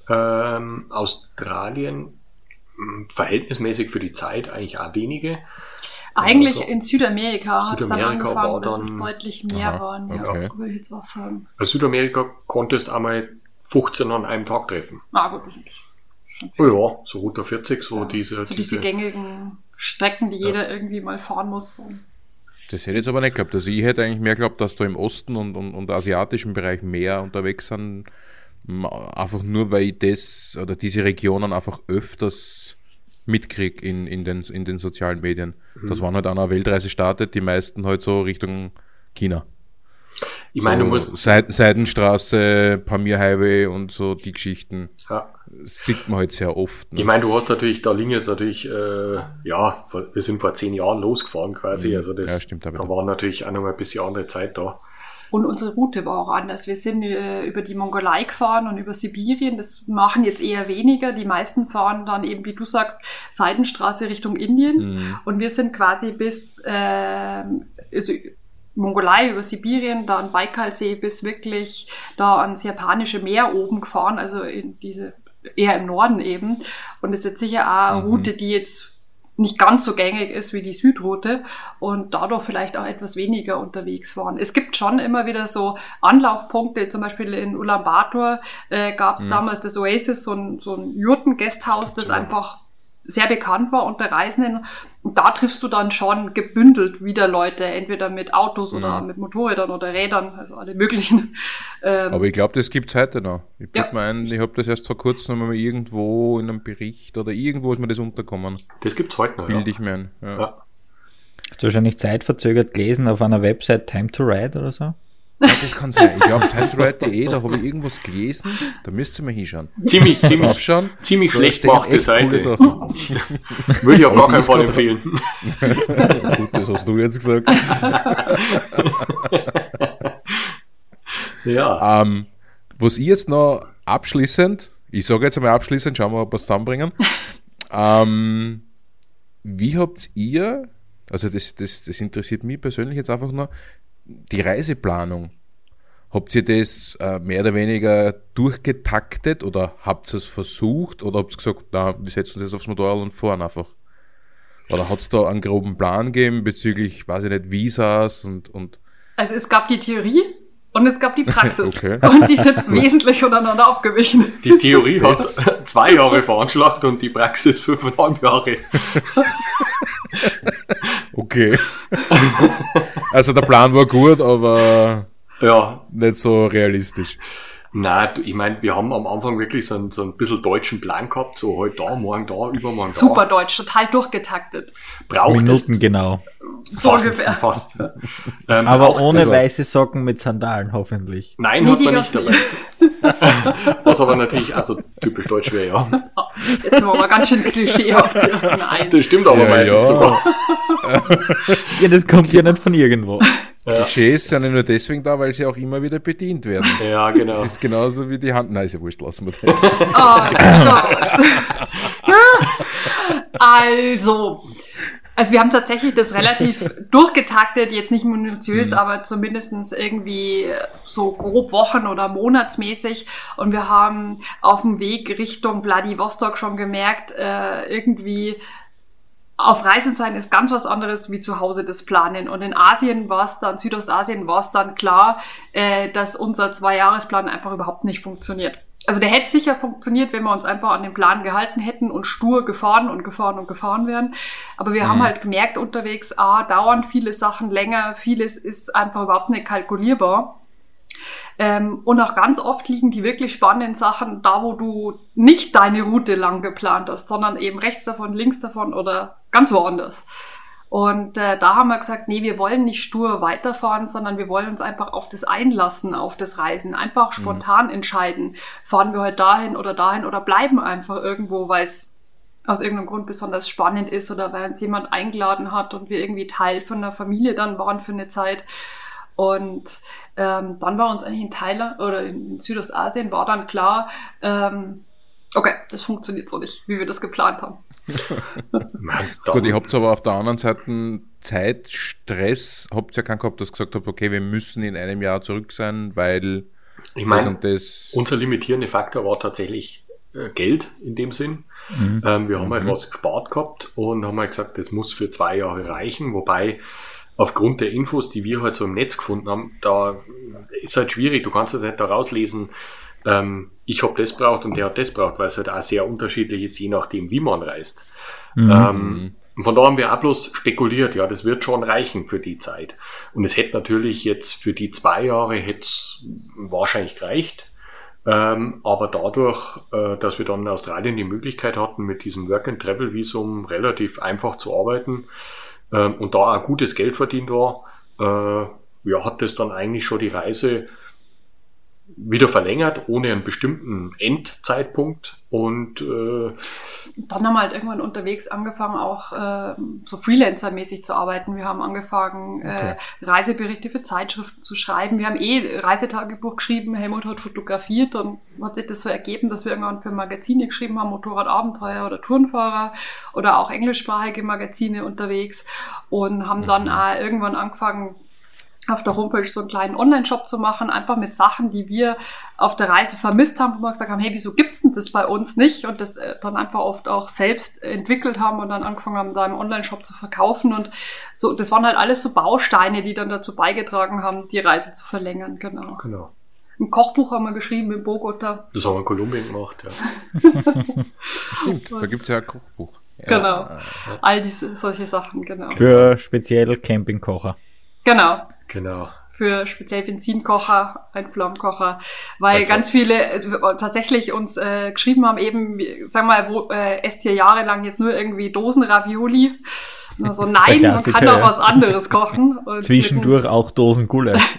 Australien verhältnismäßig für die Zeit eigentlich auch wenige. Eigentlich also, in Südamerika hat es dann angefangen, dass es deutlich mehr waren. Okay. Ja, würde ich jetzt auch sagen. Bei Südamerika konntest du einmal 15 an einem Tag treffen. Ah, gut, das ist schon viel. Oh ja, so Route 40, so diese gängigen Strecken, die jeder irgendwie mal fahren muss. So. Das hätte ich jetzt aber nicht gehabt. Also ich hätte eigentlich mehr geglaubt, dass da im Osten und asiatischen Bereich mehr unterwegs sind. Einfach nur, weil diese Regionen einfach öfters mitkriege in den sozialen Medien. Mhm. Das waren halt an einer Weltreise startet, die meisten halt so Richtung China. Ich meine, so du musst... Seidenstraße, Pamir Highway und so die Geschichten. Ja. Sieht man halt sehr oft. Ne? Ich meine, du hast natürlich, da liegen jetzt natürlich, wir sind vor 10 Jahren losgefahren quasi. Mhm. Also das, ja, stimmt, da war natürlich auch noch mal ein bisschen andere Zeit da. Und unsere Route war auch anders. Wir sind über die Mongolei gefahren und über Sibirien. Das machen jetzt eher weniger. Die meisten fahren dann eben, wie du sagst, Seidenstraße Richtung Indien. Mhm. Und wir sind quasi bis Mongolei über Sibirien, dann Baikalsee bis wirklich da ans japanische Meer oben gefahren. Also in diese eher im Norden eben. Und das ist jetzt sicher auch eine Route, die jetzt nicht ganz so gängig ist wie die Südroute und dadurch vielleicht auch etwas weniger unterwegs waren. Es gibt schon immer wieder so Anlaufpunkte, zum Beispiel in Ulaanbaatar gab es damals das Oasis, so ein Jurten-Gasthaus, das einfach sehr bekannt war unter Reisenden. Und da triffst du dann schon gebündelt wieder Leute, entweder mit Autos oder mit Motorrädern oder Rädern, also alle möglichen. Aber ich glaube, das gibt es heute noch. Ich bild mir ein, ich habe das erst vor kurzem nochmal irgendwo in einem Bericht oder irgendwo ist mir das untergekommen. Das gibt es heute noch, bild ich mir ein, ja. Hast du wahrscheinlich zeitverzögert gelesen auf einer Website Time to Ride oder so? Ja, das kann sein. Ich glaube, time2ride.de, da habe ich irgendwas gelesen, da müsst ihr mal hinschauen. Ziemlich schlecht gemachte Seite. Würde ich auf gar keinen Fall empfehlen. Gut, das hast du jetzt gesagt. Ja. Was ich jetzt noch abschließend, schauen wir, ob wir es zusammenbringen. Wie habt ihr, also das interessiert mich persönlich jetzt einfach nur, die Reiseplanung, habt ihr das mehr oder weniger durchgetaktet oder habt ihr es versucht oder habt ihr gesagt, na, wir setzen uns jetzt aufs Motorrad und fahren einfach? Oder hat es da einen groben Plan gegeben bezüglich, weiß ich nicht, Visas und... Also es gab die Theorie und es gab die Praxis. Okay. Und die sind wesentlich untereinander abgewichen. Die Theorie hat 2 Jahre veranschlagt und die Praxis 5,5 Jahre. Okay. Also der Plan war gut, aber nicht so realistisch. Nein, ich meine, wir haben am Anfang wirklich so ein bisschen deutschen Plan gehabt, so heute da, morgen da, übermorgen da. Super deutsch, total durchgetaktet. Braucht Minuten, genau. So ungefähr. Fast. Aber ohne weiße Socken mit Sandalen hoffentlich. Nein, hat man nicht dabei. Was aber natürlich also typisch deutsch wäre, ja. Jetzt machen wir ganz schön klischeehaft. Nein. Das stimmt aber meistens sogar. Ja, das kommt ja nicht von irgendwo. Klischees sind ja nur deswegen da, weil sie auch immer wieder bedient werden. Ja, genau. Das ist genauso wie die Hand... Nein, ist ja wurscht, lassen wir das. Also wir haben tatsächlich das relativ durchgetaktet, jetzt nicht minutiös, aber zumindest irgendwie so grob wochen- oder monatsmäßig. Und wir haben auf dem Weg Richtung Vladivostok schon gemerkt, irgendwie... Auf Reisen sein ist ganz was anderes wie zu Hause das Planen. Und in Südostasien war es dann klar, dass unser 2-Jahresplan einfach überhaupt nicht funktioniert. Also der hätte sicher funktioniert, wenn wir uns einfach an den Plan gehalten hätten und stur gefahren wären. Aber wir haben halt gemerkt unterwegs, dauern viele Sachen länger, vieles ist einfach überhaupt nicht kalkulierbar. Und auch ganz oft liegen die wirklich spannenden Sachen da, wo du nicht deine Route lang geplant hast, sondern eben rechts davon, links davon oder ganz woanders. Und da haben wir gesagt, nee, wir wollen nicht stur weiterfahren, sondern wir wollen uns einfach auf das einlassen, auf das Reisen, einfach spontan entscheiden. Fahren wir halt dahin oder bleiben einfach irgendwo, weil es aus irgendeinem Grund besonders spannend ist oder weil uns jemand eingeladen hat und wir irgendwie Teil von der Familie dann waren für eine Zeit. Und dann war uns eigentlich in Thailand oder in Südostasien war dann klar, okay, das funktioniert so nicht, wie wir das geplant haben. Gut, ihr habt aber auf der anderen Seite Zeitstress, habt ihr ja keinen gehabt, dass ihr gesagt habt, okay, wir müssen in einem Jahr zurück sein, weil ich meine, unser limitierender Faktor war tatsächlich Geld in dem Sinn. Wir haben halt was gespart gehabt und haben halt gesagt, das muss für 2 Jahre reichen, wobei aufgrund der Infos, die wir halt so im Netz gefunden haben, da ist halt schwierig, du kannst das nicht da rauslesen, ich habe das braucht und der hat das braucht, weil es halt auch sehr unterschiedlich ist, je nachdem, wie man reist. Von da haben wir auch bloß spekuliert, ja, das wird schon reichen für die Zeit. Und es hätte natürlich jetzt für die 2 Jahre wahrscheinlich gereicht, Aber dadurch, dass wir dann in Australien die Möglichkeit hatten, mit diesem Work-and-Travel-Visum relativ einfach zu arbeiten und da auch gutes Geld verdient war, ja, hat das dann eigentlich schon die Reise wieder verlängert, ohne einen bestimmten Endzeitpunkt. Und dann haben wir halt irgendwann unterwegs angefangen, auch so Freelancer-mäßig zu arbeiten. Wir haben angefangen, Reiseberichte für Zeitschriften zu schreiben. Wir haben Reisetagebuch geschrieben, Helmut hat fotografiert. Dann hat sich das so ergeben, dass wir irgendwann für Magazine geschrieben haben, Motorradabenteuer oder Tourenfahrer oder auch englischsprachige Magazine unterwegs. Und haben dann auch irgendwann angefangen, auf der Homepage so einen kleinen Online-Shop zu machen, einfach mit Sachen, die wir auf der Reise vermisst haben, wo wir gesagt haben, hey, wieso gibt's denn das bei uns nicht? Und das dann einfach oft auch selbst entwickelt haben und dann angefangen haben, da im Online-Shop zu verkaufen. Und so, das waren halt alles so Bausteine, die dann dazu beigetragen haben, die Reise zu verlängern. Genau. Ein Kochbuch haben wir geschrieben in Bogota. Das haben wir in Kolumbien gemacht, ja. Stimmt, da gibt's ja ein Kochbuch. Genau, ja. All diese solche Sachen, genau. Für speziell Campingkocher. Genau. Für speziell Benzinkocher, ein Flammkocher, weil also ganz viele tatsächlich uns geschrieben haben, eben, sagen wir mal, esst ihr jahrelang jetzt nur irgendwie Dosenravioli? Also nein, man kann auch was anderes kochen. Und zwischendurch auch Dosengulasch.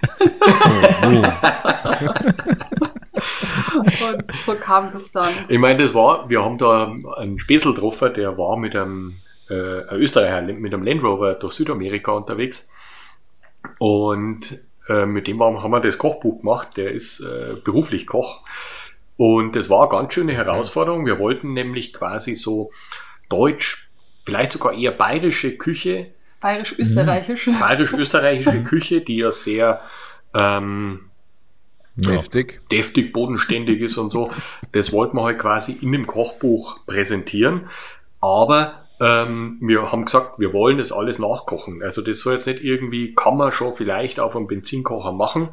Und so kam das dann. Ich meine, wir haben da einen Späßel getroffen, der war mit einem Österreicher, mit einem Land Rover durch Südamerika unterwegs. Und mit dem haben wir das Kochbuch gemacht, der ist beruflich Koch. Und das war eine ganz schöne Herausforderung. Wir wollten nämlich quasi so deutsch, vielleicht sogar eher bayerische Küche. Bayerisch-österreichische. Bayerisch-österreichische Küche, die ja sehr deftig, bodenständig ist und so. Das wollten wir halt quasi in dem Kochbuch präsentieren. Aber wir haben gesagt, wir wollen das alles nachkochen. Also das soll jetzt nicht irgendwie, kann man schon vielleicht auf einem Benzinkocher machen.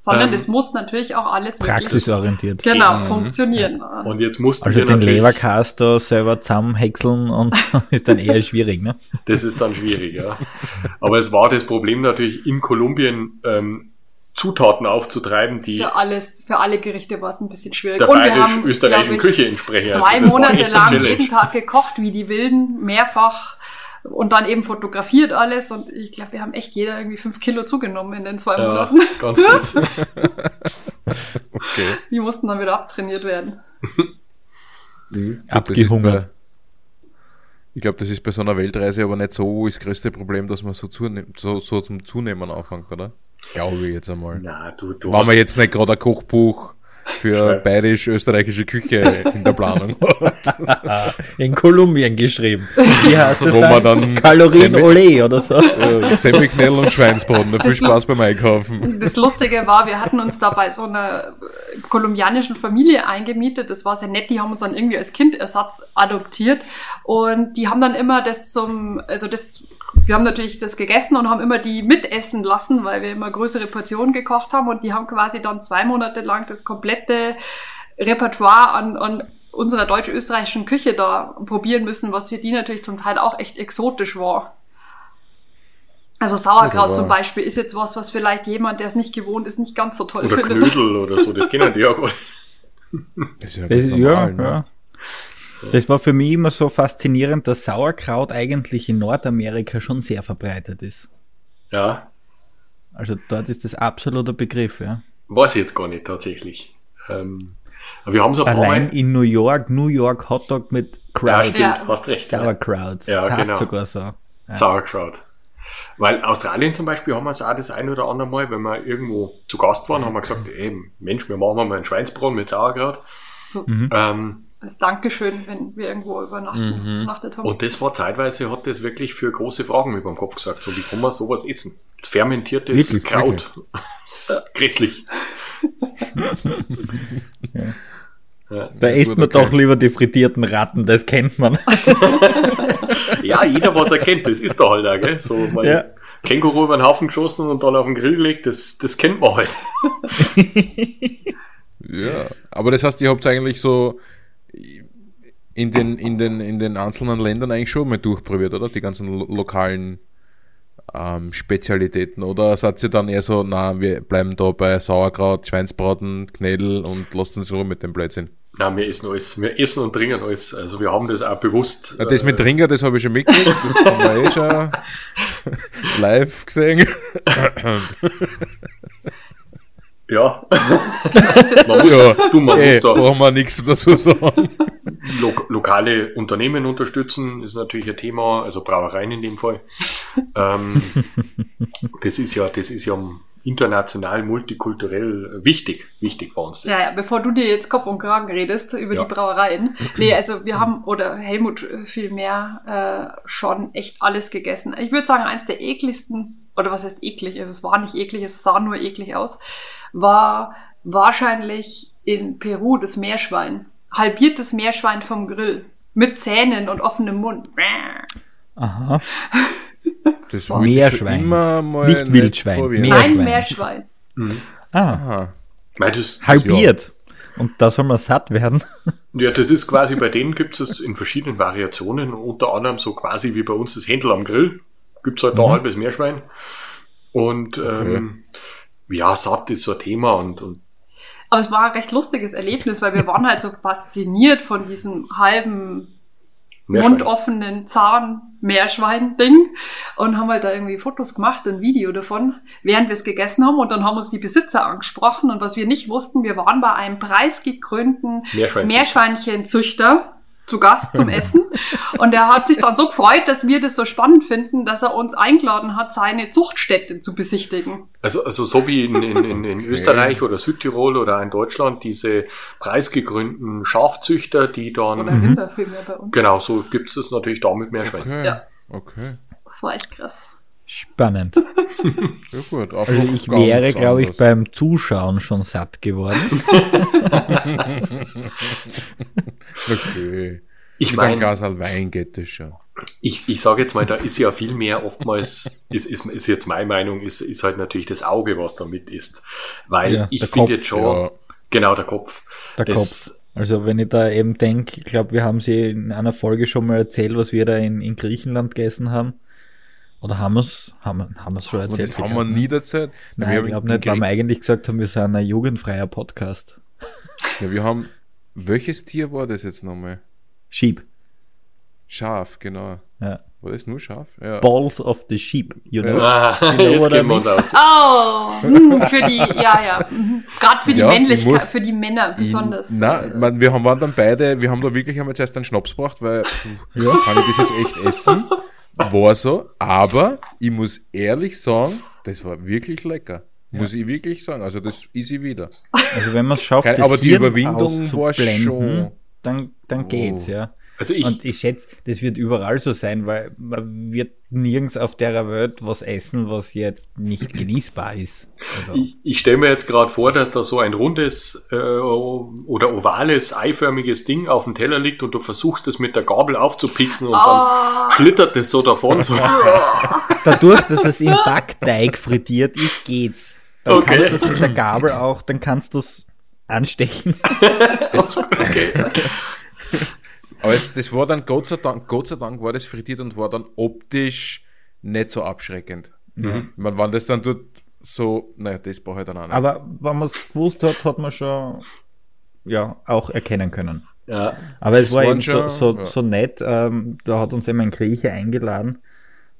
Sondern das muss natürlich auch alles praxisorientiert wirklich, funktionieren. Ja. Und jetzt mussten wir den Leberkaster selber zusammenhäckseln und ist dann eher schwierig, ne? Das ist dann schwierig, ja. Aber es war das Problem natürlich in Kolumbien, Zutaten aufzutreiben, die für alle Gerichte war es ein bisschen schwierig. Und wir haben österreichischen Küche entsprechen. 2 Monate lang jeden Tag gekocht wie die Wilden, mehrfach und dann eben fotografiert alles. Und ich glaube, wir haben echt jeder irgendwie 5 Kilo zugenommen in den 2 Monaten. Ganz kurz. Okay. Die mussten dann wieder abtrainiert werden. Abgehungert. Ich glaube, das ist bei so einer Weltreise aber nicht so das größte Problem, dass man so zum Zunehmen anfängt, oder? Glaube ich jetzt einmal. Na, du waren wir jetzt nicht gerade ein Kochbuch für bayerisch-österreichische Küche in der Planung. In Kolumbien geschrieben. Wie heißt das dann? Kalorien-Olé oder so. Semmelknödel und Schweinsbraten. Viel Spaß beim Einkaufen. Das Lustige war, wir hatten uns da bei so einer kolumbianischen Familie eingemietet. Das war sehr nett. Die haben uns dann irgendwie als Kindersatz adoptiert. Und die haben dann immer wir haben natürlich das gegessen und haben immer die mitessen lassen, weil wir immer größere Portionen gekocht haben. Und die haben quasi dann 2 Monate lang das komplette Repertoire an unserer deutsch-österreichischen Küche da probieren müssen, was für die natürlich zum Teil auch echt exotisch war. Also Sauerkraut zum Beispiel ist jetzt was vielleicht jemand, der es nicht gewohnt ist, nicht ganz so toll oder findet. Oder Knödel oder so, das kennen die ja gut. Das ist ja ganz normal, ne? Das war für mich immer so faszinierend, dass Sauerkraut eigentlich in Nordamerika schon sehr verbreitet ist. Ja. Also dort ist das absoluter Begriff, ja. Weiß ich jetzt gar nicht tatsächlich. Wir haben so ein allein paar Mal in New York Hotdog mit Kraut. Ja, hast recht. Sauerkraut. Ja, das heißt sogar so. Ja. Sauerkraut. Weil Australien zum Beispiel haben wir es auch das ein oder andere Mal, wenn wir irgendwo zu Gast waren, haben wir gesagt, ey, Mensch, wir machen mal einen Schweinsbraten mit Sauerkraut. So. Als Dankeschön, wenn wir irgendwo übernachtet haben. Und das war zeitweise, hat das wirklich für große Fragen über den Kopf gesagt. So, wie kann man sowas essen? Fermentiertes Kraut. Grässlich. Ja. Da isst man doch lieber die frittierten Ratten, das kennt man. Ja, jeder, was er kennt, das ist da halt auch, gell? So mal Känguru über den Haufen geschossen und dann auf den Grill gelegt, das kennt man halt. Ja, aber das heißt, ihr habt eigentlich so in den einzelnen Ländern eigentlich schon mal durchprobiert, oder? Die ganzen lokalen Spezialitäten, oder seid ihr dann eher so, na, wir bleiben da bei Sauerkraut, Schweinsbraten, Knädel und lasst uns in Ruhe mit dem Blödsinn? Nein, wir essen alles. Wir essen und trinken alles. Also wir haben das auch bewusst. Ja, das mit Trinken, das habe ich schon mitgekriegt. Das haben wir eh schon live gesehen. Ja. Brauchen wir nichts dazu sagen. Lokale Unternehmen unterstützen ist natürlich ein Thema, also Brauereien in dem Fall. Das ist ja international, multikulturell wichtig bei uns. Ja, bevor du dir jetzt Kopf und Kragen redest über die Brauereien. Nee, also wir haben, oder Helmut vielmehr, schon echt alles gegessen. Ich würde sagen, eins der ekligsten, oder was heißt eklig, also es war nicht eklig, es sah nur eklig aus, war wahrscheinlich in Peru das Meerschwein. Halbiertes Meerschwein vom Grill. Mit Zähnen und offenem Mund. Aha. Das war Meerschwein. Immer mal nicht Wildschwein. Nein, Meerschwein. Aha. Halbiert. Und da soll man satt werden. Ja, das ist quasi, bei denen gibt es in verschiedenen Variationen. Unter anderem so quasi wie bei uns das Händel am Grill. Gibt es halt da halbes Meerschwein. Und satt ist so ein Thema und aber es war ein recht lustiges Erlebnis, weil wir waren halt so fasziniert von diesem halben mundoffenen Zahn-Meerschwein-Ding und haben halt da irgendwie Fotos gemacht, ein Video davon, während wir es gegessen haben, und dann haben uns die Besitzer angesprochen, und was wir nicht wussten, wir waren bei einem preisgekrönten Meerschweinchenzüchter zu Gast zum Essen, und er hat sich dann so gefreut, dass wir das so spannend finden, dass er uns eingeladen hat, seine Zuchtstätte zu besichtigen. Also so wie in Österreich oder Südtirol oder in Deutschland diese preisgekrönten Schafzüchter, die dann... Oder Rinder vielmehr bei uns. Genau, so gibt es natürlich da mit Meerschwein. Okay. Ja. Okay. Das war echt krass. Spannend. Ja, gut, also ich wäre, glaube ich, beim Zuschauen schon satt geworden. Okay. Ich meine, ein Glas Wein geht das schon. Ich sage jetzt mal, da ist ja viel mehr oftmals, ist jetzt meine Meinung, ist halt natürlich das Auge, was da mit ist. Weil ja, ich finde jetzt schon, genau, der Kopf. Der Kopf. Also wenn ich da eben denke, ich glaube, wir haben sie in einer Folge schon mal erzählt, was wir da in Griechenland gegessen haben. Oder haben wir es schon erzählt? Das haben wir nie erzählt. Nein, ich glaube nicht, weil wir eigentlich gesagt haben, wir sind ein jugendfreier Podcast. Ja, wir haben, welches Tier war das jetzt nochmal? Sheep. Schaf, genau. Ja. War das nur Schaf? Ja. Balls of the sheep, you know. Ja. Jetzt gehen wir uns aus. Oh, für die, gerade für die Männlichkeit, für die Männer besonders. Nein, wir waren dann beide, wir haben da wirklich einmal zuerst einen Schnaps gebracht, weil, kann ich das jetzt echt essen? War so, aber ich muss ehrlich sagen, das war wirklich lecker. Ja. Muss ich wirklich sagen. Also das ist sie wieder. Also wenn man es schafft, aber die Überwindung war schon... Dann geht's, ja. Also ich schätze, das wird überall so sein, weil man wird nirgends auf der Welt was essen, was jetzt nicht genießbar ist. Also. Ich stelle mir jetzt gerade vor, dass da so ein rundes oder ovales, eiförmiges Ding auf dem Teller liegt und du versuchst es mit der Gabel aufzupixen und dann schlittert es so davon. So. Dadurch, dass es im Backteig frittiert ist, geht's. Dann kannst du es mit der Gabel auch, dann kannst du es anstechen. Okay. Aber das war dann, Gott sei Dank war das frittiert und war dann optisch nicht so abschreckend. Mhm. Man, wenn das dann dort so, naja, das brauche ich dann auch nicht. Aber wenn man es gewusst hat, hat man schon, auch erkennen können. Ja. Aber es war eben schon, so nett, da hat uns eben ein Grieche eingeladen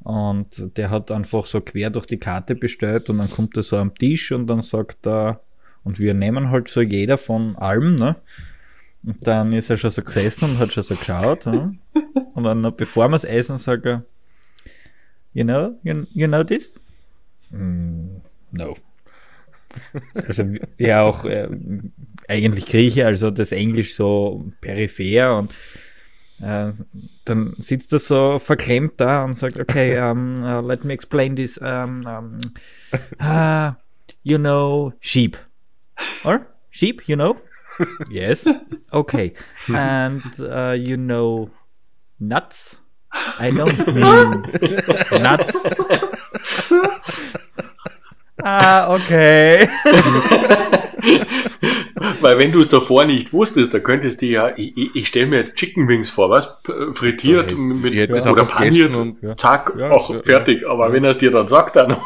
und der hat einfach so quer durch die Karte bestellt und dann kommt er so am Tisch und dann sagt er, und wir nehmen halt so jeder von allem, ne? Und dann ist er schon so gesessen und hat schon so geschaut. Ne? Und dann, bevor wir es essen, sagt er, you know this? No. Also, ja, auch eigentlich Grieche, also das Englisch so peripher. Und dann sitzt er so verklemmt da und sagt, okay, let me explain this. You know, sheep. Or? Sheep, you know? Yes. Okay. And you know nuts? I don't mean nuts. Okay. Weil wenn du es davor nicht wusstest, da könntest du ja, ich stelle mir jetzt Chicken Wings vor, was? Frittiert oder paniert und zack, fertig. Aber wenn er es dir dann sagt, dann...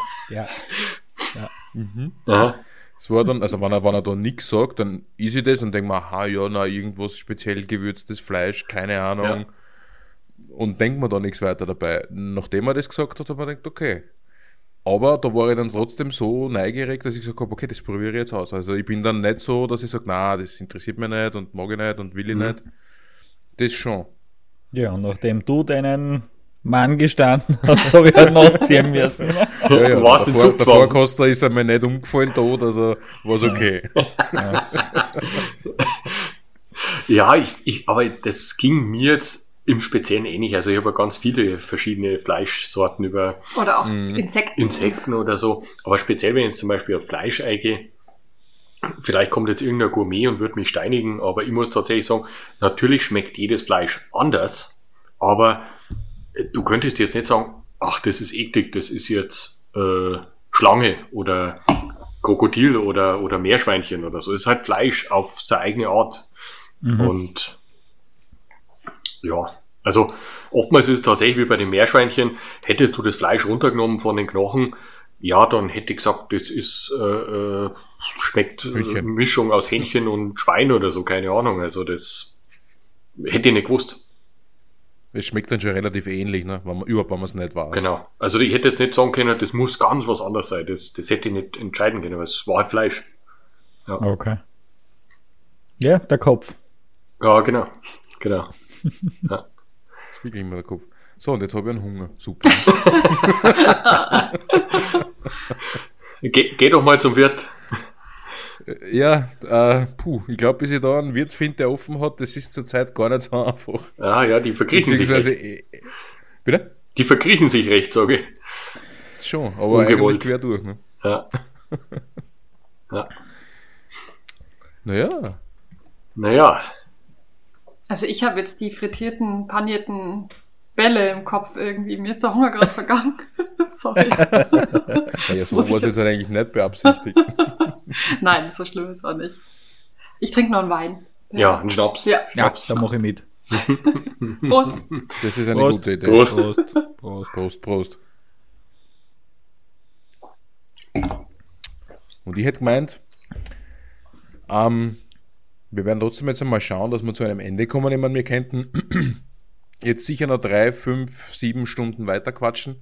Es war dann, also wenn er da nichts sagt, dann ist ich das und denke mir, irgendwas speziell gewürztes Fleisch, keine Ahnung. Ja. Und denkt mir da nichts weiter dabei. Nachdem er das gesagt hat, habe ich gedacht, okay. Aber da war ich dann trotzdem so neugierig, dass ich gesagt habe, okay, das probiere ich jetzt aus. Also ich bin dann nicht so, dass ich sage, nein, das interessiert mich nicht und mag ich nicht und will ich nicht. Das schon. Ja, und nachdem du deinen Mann gestanden hast, habe ich halt nachziehen müssen. Der Fahrkoster ist einmal nicht umgefallen tot, also war es okay. Ja, aber das ging mir jetzt im Speziellen ähnlich. Also ich habe ja ganz viele verschiedene Fleischsorten über... Oder auch Insekten oder so. Aber speziell, wenn ich jetzt zum Beispiel auf Fleisch eingehe, vielleicht kommt jetzt irgendein Gourmet und wird mich steinigen, aber ich muss tatsächlich sagen, natürlich schmeckt jedes Fleisch anders, aber du könntest jetzt nicht sagen, ach, das ist eklig, das ist jetzt Schlange oder Krokodil oder Meerschweinchen oder so. Es ist halt Fleisch auf seine eigene Art. Mhm. Und ja, also oftmals ist es tatsächlich wie bei den Meerschweinchen, hättest du das Fleisch runtergenommen von den Knochen, ja, dann hätte ich gesagt, das ist schmeckt Mischung aus Hähnchen und Schwein oder so, keine Ahnung. Also das hätte ich nicht gewusst. Es schmeckt dann schon relativ ähnlich, ne? wenn man es nicht weiß. Genau, also ich hätte jetzt nicht sagen können, das muss ganz was anderes sein, das hätte ich nicht entscheiden können, weil es war halt Fleisch. Ja. Okay. Ja, der Kopf. Ja, genau. Ja. Das ist wirklich immer der Kopf. So, und jetzt habe ich einen Hunger. Super. Geh doch mal zum Wirt. Ja, ich glaube, bis ich da einen Wirt finde, der offen hat, das ist zurzeit gar nicht so einfach. Ah ja, die verkriechen sich recht. Bitte? Die verkriechen sich recht, sage ich. Schon, aber ungewollt. Eigentlich quer durch. Ne? Ja. Ja. Naja. Also ich habe jetzt die frittierten, panierten Bälle im Kopf irgendwie. Mir ist der Hunger gerade vergangen. Sorry. Das muss ich jetzt eigentlich nicht beabsichtigt. Nein, so schlimm ist auch nicht. Ich trinke noch einen Wein. Ja, einen Schnaps. Ja, da mache ich mit. Prost. Das ist eine gute Idee. Prost. Und ich hätte gemeint, wir werden trotzdem jetzt einmal schauen, dass wir zu einem Ende kommen. Ich meine, wir könnten jetzt sicher noch 3, 5, 7 Stunden weiter quatschen.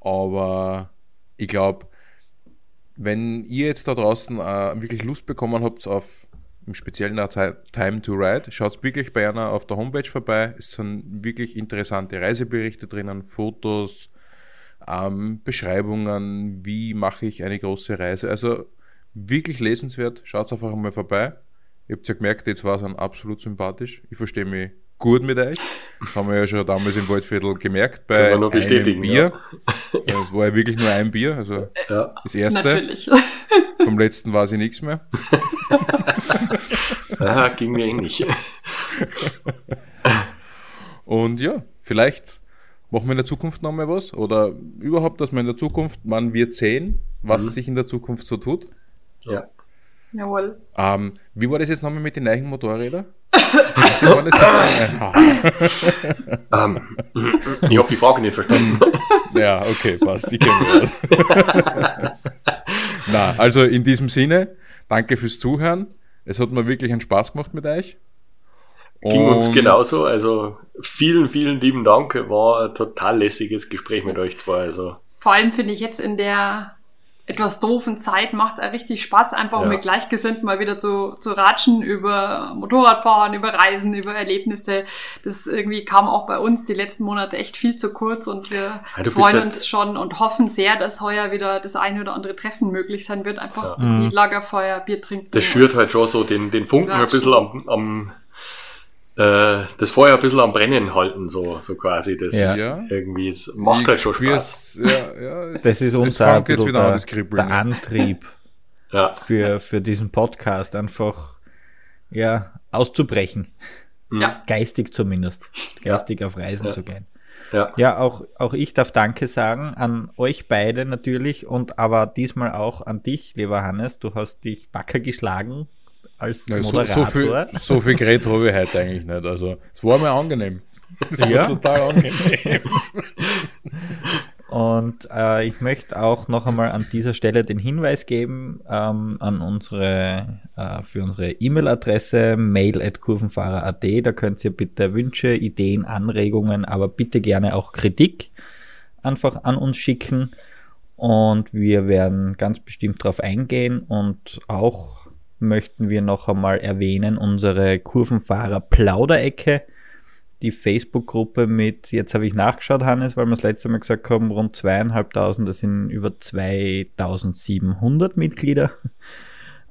Aber ich glaube, wenn ihr jetzt da draußen wirklich Lust bekommen habt auf im Speziellen Time to Ride, schaut wirklich bei einer auf der Homepage vorbei. Es sind wirklich interessante Reiseberichte drinnen, Fotos, Beschreibungen, wie mache ich eine große Reise. Also wirklich lesenswert, schaut einfach mal vorbei. Ihr habt ja gemerkt, jetzt war es absolut sympathisch. Ich verstehe mich gut mit euch. Das haben wir ja schon damals im Waldviertel gemerkt, bei einem Bier. Ja. Ja, es war ja wirklich nur ein Bier, also das erste. Natürlich. Vom letzten weiß ich nichts mehr. Ging mir ähnlich. Und ja, vielleicht machen wir in der Zukunft noch mal was oder überhaupt, dass wir in der Zukunft, man wird sehen, was sich in der Zukunft so tut. Ja. Jawohl. Wie war das jetzt nochmal mit den neuen Motorrädern? Ich habe die Frage nicht verstanden. Ja, okay, passt. Ich kenne das. Na, also in diesem Sinne, danke fürs Zuhören. Es hat mir wirklich einen Spaß gemacht mit euch. Ging uns genauso. Also vielen, vielen lieben Dank. War ein total lässiges Gespräch mit euch zwei. Also. Vor allem finde ich jetzt in der etwas doofen Zeit macht richtig Spaß, einfach mit Gleichgesinnten mal wieder zu ratschen über Motorradfahren, über Reisen, über Erlebnisse. Das irgendwie kam auch bei uns die letzten Monate echt viel zu kurz und wir freuen uns schon und hoffen sehr, dass heuer wieder das eine oder andere Treffen möglich sein wird. Einfach ein bisschen Lagerfeuer, Bier trinken. Das schürt halt schon so den Funken ein bisschen am das Feuer ein bisschen am Brennen halten, so quasi, das irgendwie, es macht halt schon Spaß. Das ist unser der Antrieb für diesen Podcast, einfach auszubrechen. Ja. Geistig zumindest. Geistig auf Reisen zu gehen. Ja, auch ich darf Danke sagen an euch beide natürlich und aber diesmal auch an dich, lieber Hannes. Du hast dich wacker geschlagen. als Moderator. So viel geredet habe ich heute eigentlich nicht. Also, es war mir angenehm. Es war total angenehm. Und ich möchte auch noch einmal an dieser Stelle den Hinweis geben an für unsere E-Mail-Adresse mail@kurvenfahrer.at. Da könnt ihr bitte Wünsche, Ideen, Anregungen, aber bitte gerne auch Kritik einfach an uns schicken. Und wir werden ganz bestimmt darauf eingehen. Und auch möchten wir noch einmal erwähnen unsere Kurvenfahrer-Plauderecke. Die Facebook-Gruppe mit, jetzt habe ich nachgeschaut, Hannes, weil wir das letzte Mal gesagt haben, rund 2.500, das sind über 2.700 Mitglieder.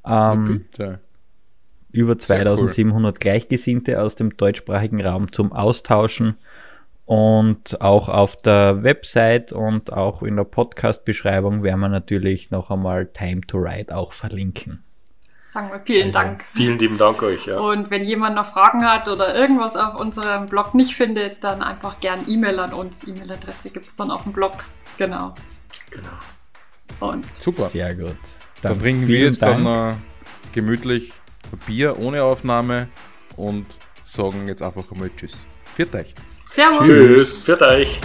Über 2.700 cool. Gleichgesinnte aus dem deutschsprachigen Raum zum Austauschen. Und auch auf der Website und auch in der Podcast-Beschreibung werden wir natürlich noch einmal Time to Ride auch verlinken. Sagen wir vielen Dank. Vielen lieben Dank euch. Ja. Und wenn jemand noch Fragen hat oder irgendwas auf unserem Blog nicht findet, dann einfach gern E-Mail an uns. E-Mail-Adresse gibt es dann auf dem Blog. Genau. Und super. Sehr gut. Dann trinken wir jetzt dann gemütlich ein Bier ohne Aufnahme und sagen jetzt einfach einmal Tschüss. Viert euch. Servus. Tschüss. Viert euch.